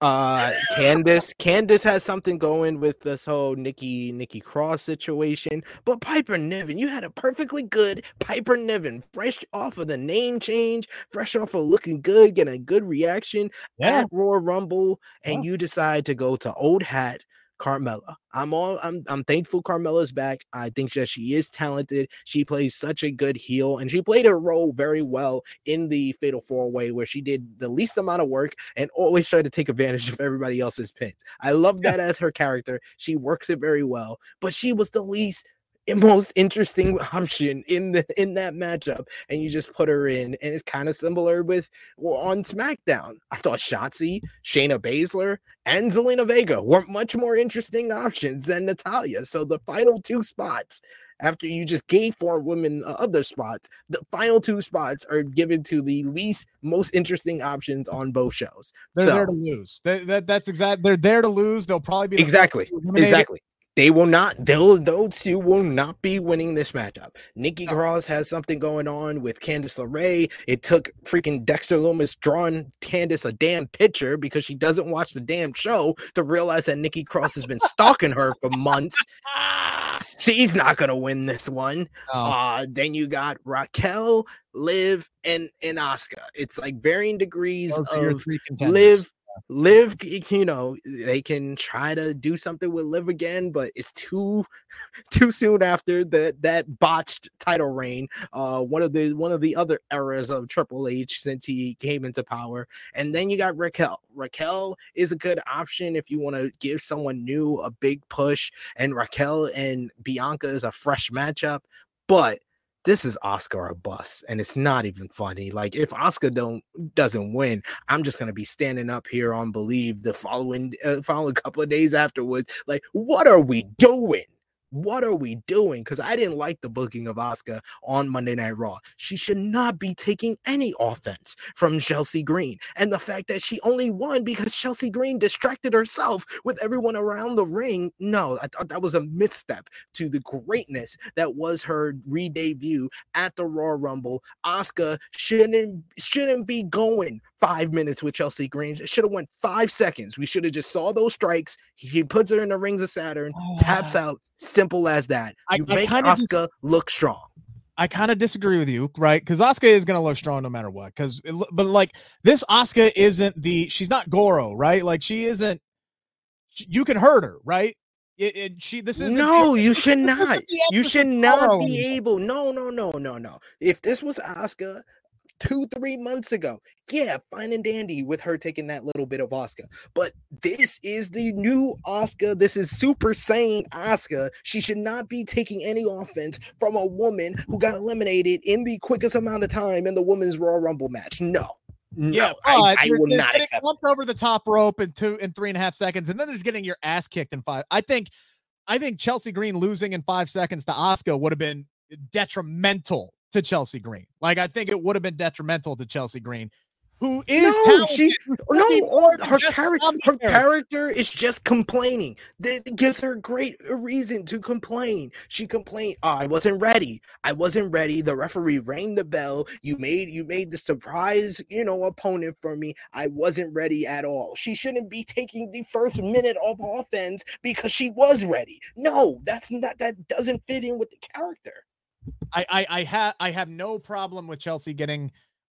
Uh, Candace, Candace has something going with this whole Nikki, Nikki Cross situation, but Piper Niven, you had a perfectly good Piper Niven, fresh off of the name change, fresh off of looking good, getting a good reaction yeah. at Royal Rumble, and yeah. you decide to go to old hat Carmella. I'm all I'm I'm thankful Carmella's back. I think that she is talented. She plays such a good heel, and she played her role very well in the Fatal Four Way, where she did the least amount of work and always tried to take advantage of everybody else's pins. I love that as her character. She works it very well, but she was the least most interesting option in the in that matchup, and you just put her in, and it's kind of similar with well, on SmackDown. I thought Shotzi, Shayna Baszler, and Zelina Vega were much more interesting options than Natalya. So the final two spots, after you just gave four women other spots, the final two spots are given to the least most interesting options on both shows. They're so, there to lose. They, that, that's exactly they're there to lose. They'll probably be exactly exactly. They will not, they'll, those two will not be winning this matchup. Nikki Cross has something going on with Candice LeRae. It took freaking Dexter Lumis drawing Candice a damn picture because she doesn't watch the damn show to realize that Nikki Cross has been stalking her for months. She's not going to win this one. Oh. Uh, then you got Raquel, Liv, and, and Asuka. It's like varying degrees of Liv. Liv, you know, they can try to do something with Liv again, but it's too too soon after that that botched title reign. Uh, one of the one of the other eras of Triple H since he came into power. And then you got Raquel. Raquel is a good option if you want to give someone new a big push. And Raquel and Bianca is a fresh matchup, but this is Asuka or bust, and it's not even funny. Like, if Asuka don't doesn't win, I'm just gonna be standing up here on Believe the following uh, following couple of days afterwards. Like, what are we doing? What are we doing? Because I didn't like the booking of Asuka on Monday Night Raw. She should not be taking any offense from Chelsea Green. And the fact that she only won because Chelsea Green distracted herself with everyone around the ring. No, I thought that was a misstep to the greatness that was her re-debut at the Royal Rumble. Asuka shouldn't, shouldn't be going five minutes with Chelsea Green. It should have went five seconds. We should have just saw those strikes. He puts her in the rings of Saturn, oh, taps out. Simple as that. You I, make I Asuka dis- look strong. I kind of disagree with you, right? Because Asuka is going to look strong no matter what. Because, but like this, Asuka isn't the. She's not Goro, right? Like she isn't. She, you can hurt her, right? It, it, she. This is no. You should not. You should not be able. No, no, no, no, no. If this was Asuka two, three months ago, yeah, fine and dandy with her taking that little bit of Asuka. But this is the new Asuka. This is Super Saiyan Asuka. She should not be taking any offense from a woman who got eliminated in the quickest amount of time in the women's Royal Rumble match. No. No, yeah, I, I will not accept it. Jumped over the top rope in two in three and a half seconds, and then there's getting your ass kicked in five. I think I think Chelsea Green losing in five seconds to Asuka would have been detrimental to Chelsea Green. Like I think it would have been detrimental to Chelsea Green, who is no, she, no her character her character is just complaining. That gives her great reason to complain. She complained, oh, I wasn't ready. I wasn't ready. The referee rang the bell. You made you made the surprise, you know, opponent for me. I wasn't ready at all. She shouldn't be taking the first minute of offense because she was ready. No, that's not that doesn't fit in with the character. I I, I have I have no problem with Chelsea getting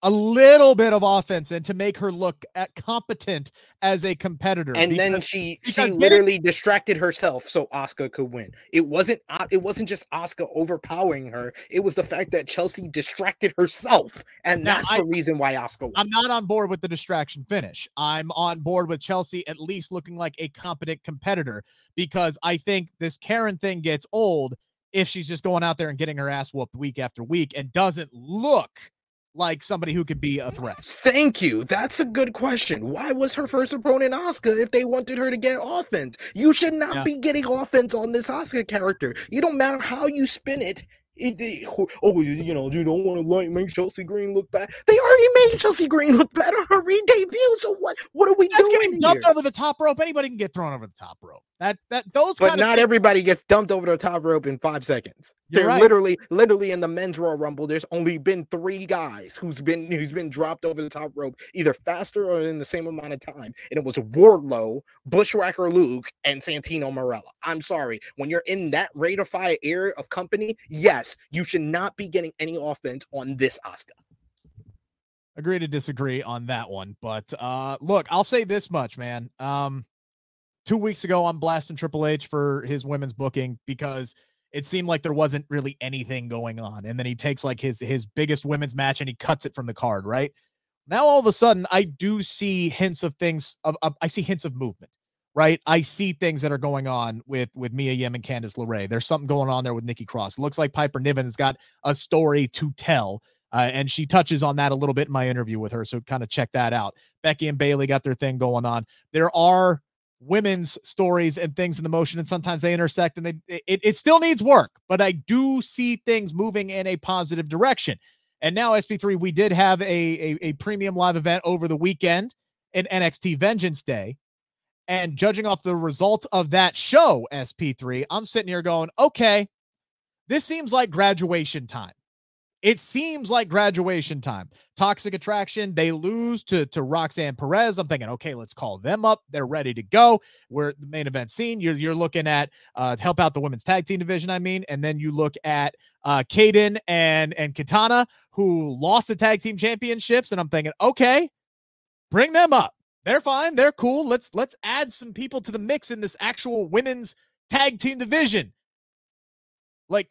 a little bit of offense and to make her look at competent as a competitor. And because, then she she literally distracted herself so Asuka could win. It wasn't it wasn't just Asuka overpowering her. It was the fact that Chelsea distracted herself, and that's I, the reason why Asuka won. I'm not on board with the distraction finish. I'm on board with Chelsea at least looking like a competent competitor, because I think this Karen thing gets old if she's just going out there and getting her ass whooped week after week and doesn't look like somebody who could be a threat. Thank you. That's a good question. Why was her first opponent Asuka if they wanted her to get offense? You should not yeah. be getting offense on this Asuka character. You don't matter how you spin it. It, it, oh, you, you know, you don't want to like make Chelsea Green look bad. They already made Chelsea Green look bad on her re-debut. So what? What are we That's doing? Getting dumped here? Over the top rope. Anybody can get thrown over the top rope. That that those. But kind not of everybody gets dumped over the top rope in five seconds. You're They're right. literally, literally in the men's Royal Rumble. There's only been three guys who's been who's been dropped over the top rope either faster or in the same amount of time, and it was Wardlow, Bushwhacker Luke, and Santino Marella. I'm sorry, when you're in that rate of fire era of company, yes. You should not be getting any offense on this Asuka. Agree to disagree on that one. But uh, look, I'll say this much, man. Um, two weeks ago, I'm blasting Triple H for his women's booking because it seemed like there wasn't really anything going on. And then he takes like his, his biggest women's match and he cuts it from the card, right? Now, all of a sudden, I do see hints of things. Of, of I see hints of movement, right? I see things that are going on with, with Mia Yim and Candice LeRae. There's something going on there with Nikki Cross. It looks like Piper Niven's got a story to tell, uh, and she touches on that a little bit in my interview with her, so kind of check that out. Becky and Bayley got their thing going on. There are women's stories and things in the motion, and sometimes they intersect, and they it, it still needs work, but I do see things moving in a positive direction. And now, S P three, we did have a, a, a premium live event over the weekend in N X T Vengeance Day. And judging off the results of that show, S P three, I'm sitting here going, okay, this seems like graduation time. It seems like graduation time. Toxic Attraction, they lose to, to Roxanne Perez. I'm thinking, okay, let's call them up. They're ready to go. We're at the main event scene. You're, you're looking at uh, help out the women's tag team division, I mean. And then you look at uh, Kaden and, and Katana, who lost the tag team championships. And I'm thinking, okay, bring them up. They're fine. They're cool. Let's let's add some people to the mix in this actual women's tag team division. Like,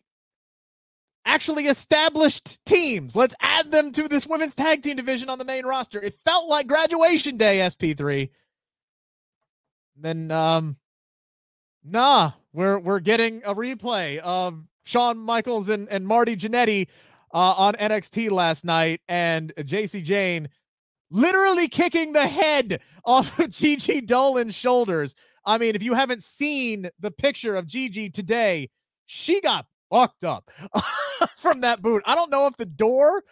actually established teams. Let's add them to this women's tag team division on the main roster. It felt like graduation day, S P three. Then, um, nah, we're we're getting a replay of Shawn Michaels and, and Marty Jannetty uh, on N X T last night, and J C Jane literally kicking the head off of Gigi Dolan's shoulders. I mean, if you haven't seen the picture of Gigi today, she got fucked up from that boot. I don't know if the door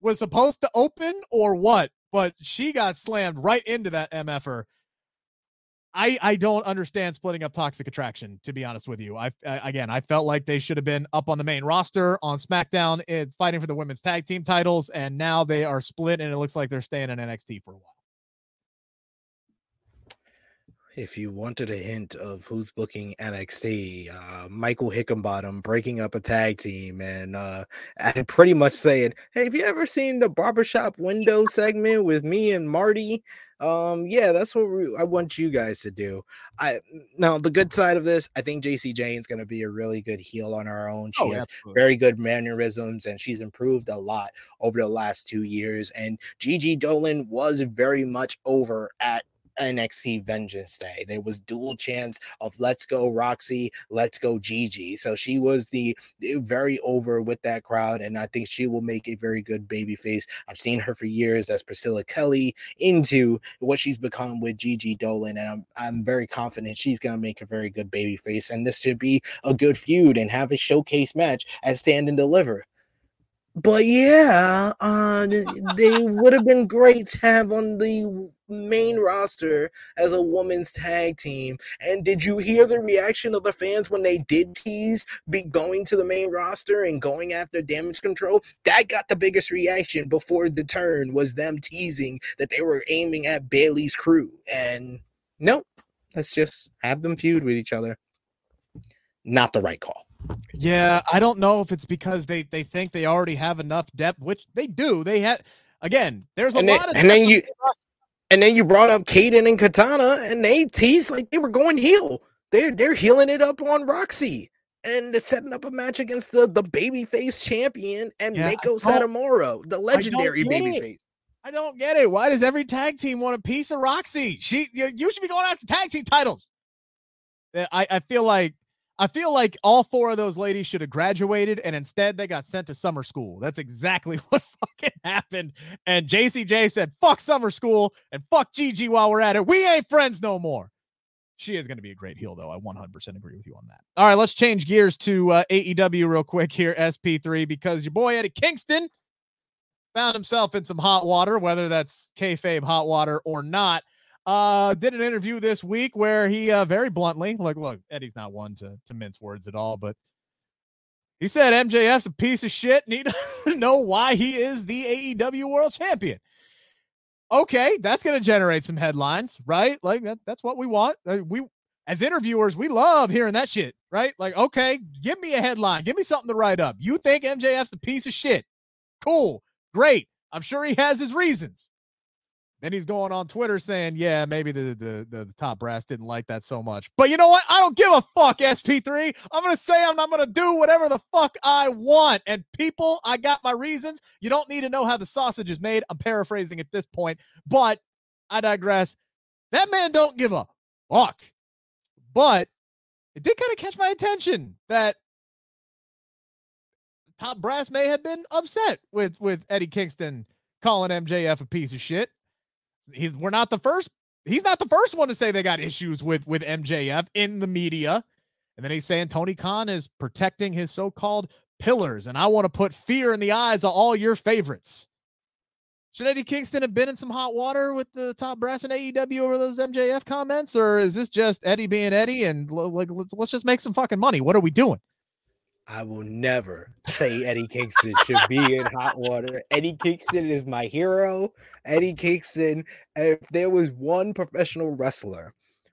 was supposed to open or what, but she got slammed right into that M F-er. I, I don't understand splitting up Toxic Attraction, to be honest with you. I, I again, I felt like they should have been up on the main roster on SmackDown, it, fighting for the women's tag team titles, and now they are split, and it looks like they're staying in N X T for a while. If you wanted a hint of who's booking N X T, uh, Michael Hickenbottom breaking up a tag team and uh, pretty much saying, hey, have you ever seen the barbershop window segment with me and Marty? Um, yeah, that's what we, I want you guys to do. I Now, the good side of this, I think J C Jane's going to be a really good heel on her own. She oh, has absolutely. very good mannerisms, and she's improved a lot over the last two years. And Gigi Dolan was very much over at N X T Vengeance Day. There was dual chants of let's go Roxy, let's go Gigi. So she was the very over with that crowd, and I think she will make a very good baby face. I've seen her for years as Priscilla Kelly into what she's become with Gigi Dolan, and I'm I'm very confident she's going to make a very good baby face, and this should be a good feud and have a showcase match at Stand and Deliver. But yeah, uh, they would have been great to have on the main roster as a women's tag team. And did you hear the reaction of the fans when they did tease be going to the main roster and going after Damage Control? That got the biggest reaction before the turn was them teasing that they were aiming at Bayley's crew. And nope, let's just have them feud with each other. Not the right call. Yeah, I don't know if it's because they, they think they already have enough depth, which they do. They have again. There's a and lot then, of and then you and then you brought up Kaden and Katana, and they teased like they were going heel. They're they're healing it up on Roxy, and they're setting up a match against the the babyface champion and yeah, Mako Satomura, the legendary babyface. I don't get it. Why does every tag team want a piece of Roxy? She you should be going after tag team titles. I I feel like. I feel like all four of those ladies should have graduated, and instead they got sent to summer school. That's exactly what fucking happened. And J C J said, fuck summer school and fuck Gigi while we're at it. We ain't friends no more. She is going to be a great heel, though. I one hundred percent agree with you on that. All right, let's change gears to uh, A E W real quick here, S P three, because your boy Eddie Kingston found himself in some hot water, whether that's kayfabe hot water or not. Uh, did an interview this week where he uh, very bluntly, look, look, Eddie's not one to, to mince words at all, but he said M J F's a piece of shit and he doesn't know why he is the A E W World Champion. Okay, that's going to generate some headlines, right? Like, that, that's what we want. We, as interviewers, we love hearing that shit, right? Like, okay, give me a headline. Give me something to write up. You think M J F's a piece of shit. Cool. Great. I'm sure he has his reasons. And he's going on Twitter saying, yeah, maybe the, the, the top brass didn't like that so much. But you know what? I don't give a fuck, S P three. I'm going to say I'm, I'm going to do whatever the fuck I want. And people, I got my reasons. You don't need to know how the sausage is made. I'm paraphrasing at this point, but I digress. That man don't give a fuck. But it did kind of catch my attention that top brass may have been upset with, with Eddie Kingston calling M J F a piece of shit. He's we're not the first. He's not the first one to say they got issues with, with M J F in the media. And then he's saying Tony Khan is protecting his so-called pillars. And I want to put fear in the eyes of all your favorites. Should Eddie Kingston have been in some hot water with the top brass in A E W over those M J F comments? Or is this just Eddie being Eddie and like, let's just make some fucking money? What are we doing? I will never say Eddie Kingston should be in hot water. Eddie Kingston is my hero. Eddie Kingston, if there was one professional wrestler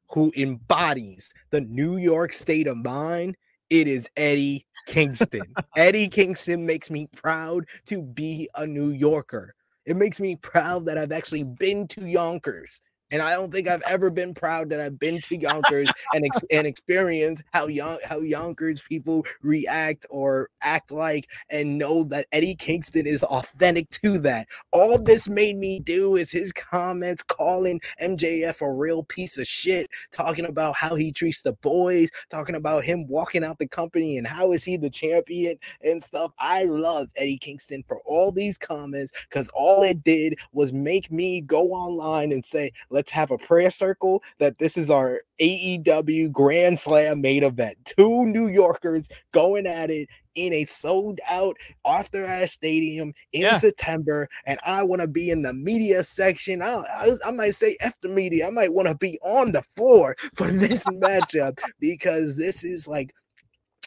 who embodies the New York state of mind, it is Eddie Kingston. Eddie Kingston makes me proud to be a New Yorker. It makes me proud that I've actually been to Yonkers. And I don't think I've ever been proud that I've been to Yonkers and ex- and experienced how young how Yonkers people react or act like, and know that Eddie Kingston is authentic to that. All this made me do is his comments calling M J F a real piece of shit, talking about how he treats the boys, talking about him walking out the company and how is he the champion and stuff. I love Eddie Kingston for all these comments because all it did was make me go online and say, let's let's have a prayer circle that this is our A E W Grand Slam main event. Two New Yorkers going at it in a sold-out after-ass stadium in yeah. September, and I want to be in the media section. I, I, I might say F the media. I might want to be on the floor for this matchup because this is like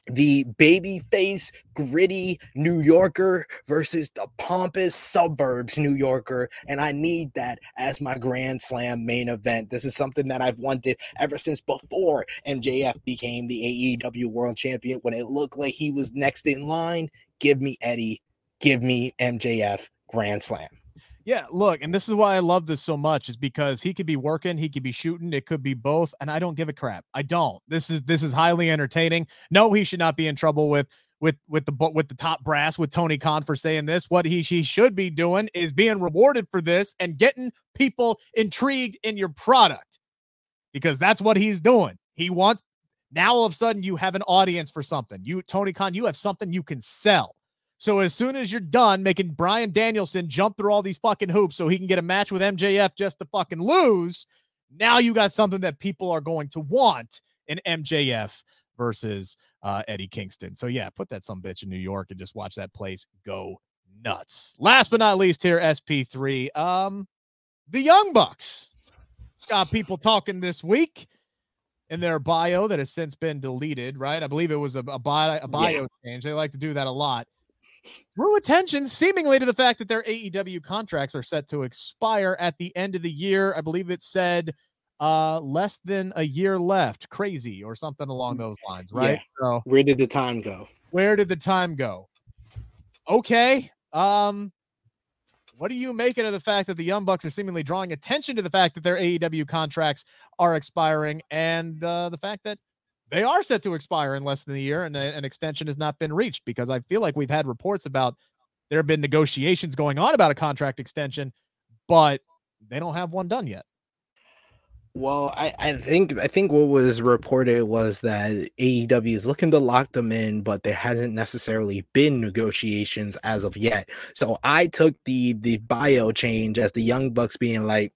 the babyface gritty New Yorker versus the pompous suburbs New Yorker, and I need that as my Grand Slam main event. This is something that I've wanted ever since before M J F became the A E W World Champion, when it looked like he was next in line. Give me Eddie, give me M J F Grand Slam. Yeah, look, and this is why I love this so much, is because he could be working, he could be shooting, it could be both, and I don't give a crap. I don't. This is this is highly entertaining. No, he should not be in trouble with with with the with the top brass with Tony Khan for saying this. What he he should be doing is being rewarded for this and getting people intrigued in your product, because that's what he's doing. He wants now all of a sudden you have an audience for something. You Tony Khan, you have something you can sell. So as soon as you're done making Bryan Danielson jump through all these fucking hoops so he can get a match with M J F just to fucking lose, now you got something that people are going to want in M J F versus uh, Eddie Kingston. So yeah, put that sumbitch in New York and just watch that place go nuts. Last but not least here, S P three, um, the Young Bucks got people talking this week in their bio that has since been deleted, right? I believe it was a, a bio, a bio yeah. change. They like to do that a lot. Drew attention seemingly to the fact that their A E W contracts are set to expire at the end of the year. I believe it said uh, less than a year left, crazy or something along those lines, right? Yeah. So, where did the time go? Where did the time go? Okay. Um, what do you make of the fact that the Young Bucks are seemingly drawing attention to the fact that their A E W contracts are expiring, and uh, the fact that they are set to expire in less than a year and a, an extension has not been reached? Because I feel like we've had reports about there have been negotiations going on about a contract extension, but they don't have one done yet. Well, I, I think I think what was reported was that A E W is looking to lock them in, but there hasn't necessarily been negotiations as of yet. So I took the the bio change as the Young Bucks being like,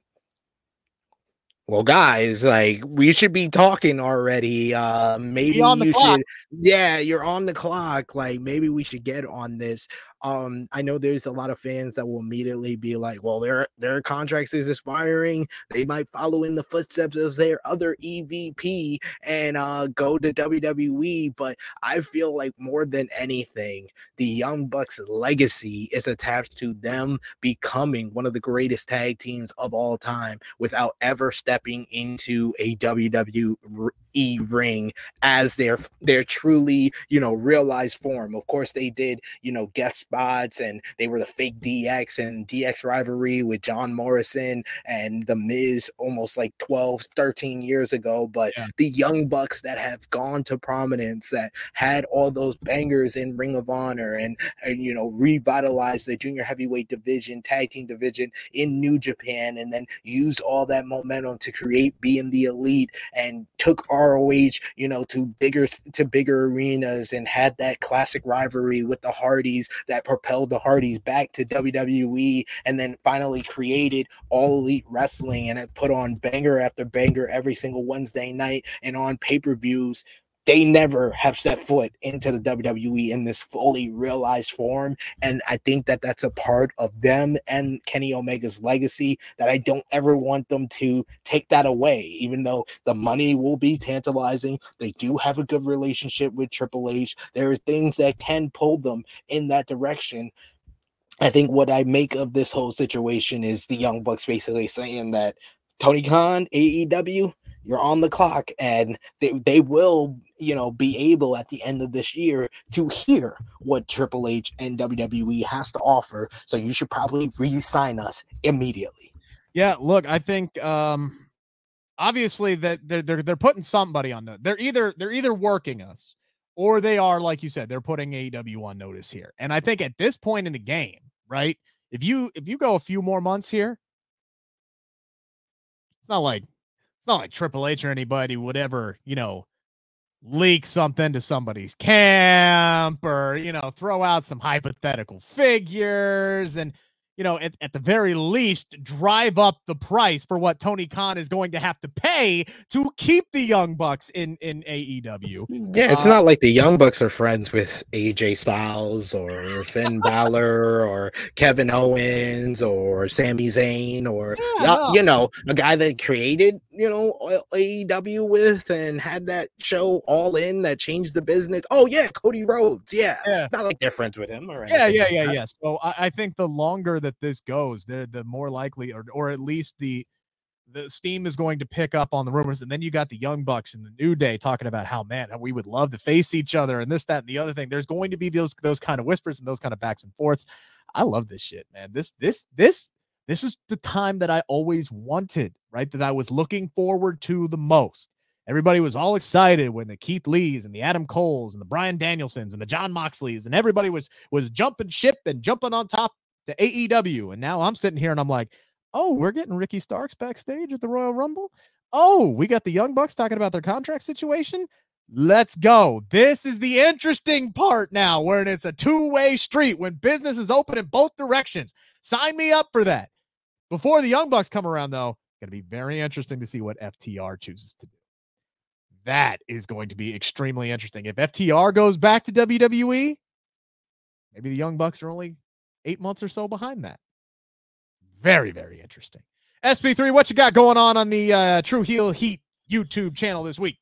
well, guys, like, we should be talking already. Uh, maybe you should. Yeah, you're on the clock. Like, maybe we should get on this. Um, I know there's a lot of fans that will immediately be like, well, their their contracts is expiring. They might follow in the footsteps of their other E V P and uh, go to W W E. But I feel like more than anything, the Young Bucks legacy is attached to them becoming one of the greatest tag teams of all time without ever stepping into a W W E ring as their their truly, you know, realized form. Of course, they did, you know, guest spots, and they were the fake D X and D X rivalry with John Morrison and The Miz almost like twelve, thirteen years ago. But yeah. the Young Bucks that have gone to prominence, that had all those bangers in Ring of Honor and, and you know, revitalized the junior heavyweight division, tag team division in New Japan, and then used all that momentum to to create being the elite, and took R O H, you know, to bigger to bigger arenas, and had that classic rivalry with the Hardys that propelled the Hardys back to W W E, and then finally created All Elite Wrestling, and it put on banger after banger every single Wednesday night and on pay-per-views. They never have stepped foot into the W W E in this fully realized form. And I think that that's a part of them and Kenny Omega's legacy that I don't ever want them to take that away, even though the money will be tantalizing. They do have a good relationship with Triple H. There are things that can pull them in that direction. I think what I make of this whole situation is the Young Bucks basically saying that Tony Khan, A E W, you're on the clock, and they, they will, you know, be able at the end of this year to hear what Triple H and W W E has to offer. So you should probably re-sign us immediately. Yeah, look, I think um, obviously that they're they're they're putting somebody on that. They're either they're either working us, or they are, like you said, they're putting A E W on notice here. And I think at this point in the game, right? If you if you go a few more months here, it's not like. Not like Triple H or anybody would ever, you know, leak something to somebody's camp or, you know, throw out some hypothetical figures. And you know, at, at the very least, drive up the price for what Tony Khan is going to have to pay to keep the Young Bucks in, in A E W. Yeah, it's uh, not like the Young Bucks are friends with A J Styles or Finn Balor or Kevin Owens or Sami Zayn or, yeah, you know, a guy that created, you know, A E W with and had that show All In that changed the business. Oh, yeah, Cody Rhodes. Yeah. yeah. Not like they're friends with him. Or yeah, yeah, yeah, like yeah. So I, I think the longer that that this goes, the the more likely, or or at least the the steam is going to pick up on the rumors. And then you got the Young Bucks and the New Day talking about how, man, we would love to face each other and this, that, and the other thing. There's going to be those those kind of whispers and those kind of backs and forths. I love this shit, man. This this this this is the time that I always wanted, right? That I was looking forward to the most. Everybody was all excited when the Keith Lees and the Adam Coles and the Bryan Danielsons and the John Moxleys and everybody was was jumping ship and jumping on top to A E W, and now I'm sitting here and I'm like, oh, we're getting Ricky Starks backstage at the Royal Rumble. Oh, we got the Young Bucks talking about their contract situation. Let's go. This is the interesting part now, where it's a two-way street, when business is open in both directions. Sign me up for that. Before the Young Bucks come around, though, going to be very interesting to see what F T R chooses to do. That is going to be extremely interesting. If F T R goes back to W W E, maybe the Young Bucks are only eight months or so behind that. Very, very interesting. S P three, what you got going on on the uh, True Heel Heat YouTube channel this week?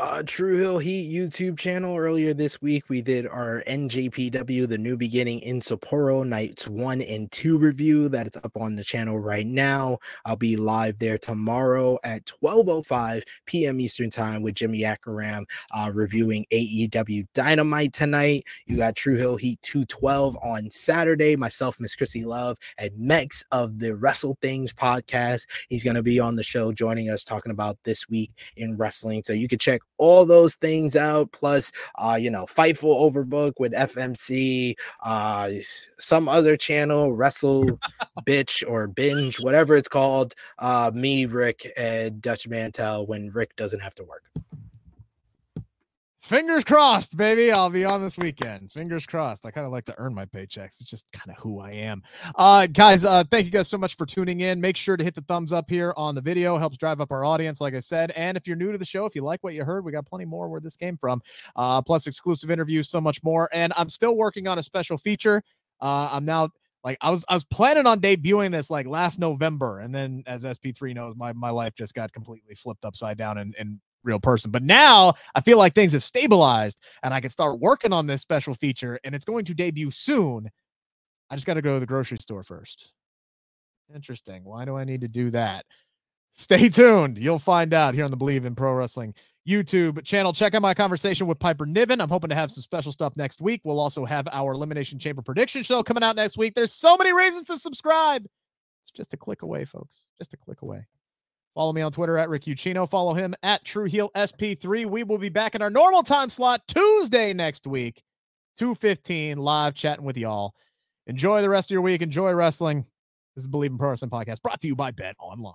Uh, True Heel Heat YouTube channel. Earlier this week, we did our N J P W, The New Beginning in Sapporo, nights one and two review. That is up on the channel right now. I'll be live there tomorrow at twelve oh five p.m. Eastern Time with Jimmy Akaram uh, reviewing A E W Dynamite tonight. You got True Heel Heat two twelve on Saturday. Myself, Miss Chrissy Love, and Mex of the Wrestle Things podcast. He's going to be on the show joining us talking about this week in wrestling. So you can check all those things out, plus uh you know, Fightful Overbook with F M C, uh some other channel, Wrestle Bitch or Binge, whatever it's called. Uh me, Rick, and Dutch Mantel when Rick doesn't have to work. Fingers crossed, baby. I'll be on this weekend. Fingers crossed. I kind of like to earn my paychecks. It's just kind of who I am. Uh, guys, uh, thank you guys so much for tuning in. Make sure to hit the thumbs up here on the video. Helps drive up our audience, like I said. And if you're new to the show, if you like what you heard, we got plenty more where this came from. Uh, plus exclusive interviews, so much more. And I'm still working on a special feature. Uh, I'm now... Like I was, I was planning on debuting this like last November. And then, as S P three knows, my, my life just got completely flipped upside down in, in real person. But now I feel like things have stabilized and I can start working on this special feature, and it's going to debut soon. I just got to go to the grocery store first. Interesting. Why do I need to do that? Stay tuned. You'll find out here on the Believe in Pro Wrestling YouTube channel. Check out my conversation with Piper Niven. I'm hoping to have some special stuff next week. We'll also have our Elimination Chamber prediction show coming out next week. There's so many reasons to subscribe. It's just a click away, folks. Just a click away. Follow me on Twitter at Rick Uccino. Follow him at True Heel S P three. We will be back in our normal time slot Tuesday next week, two fifteen, live chatting with y'all. Enjoy the rest of your week. Enjoy wrestling. This is Believe in Pro Wrestling Podcast, brought to you by Bet Online.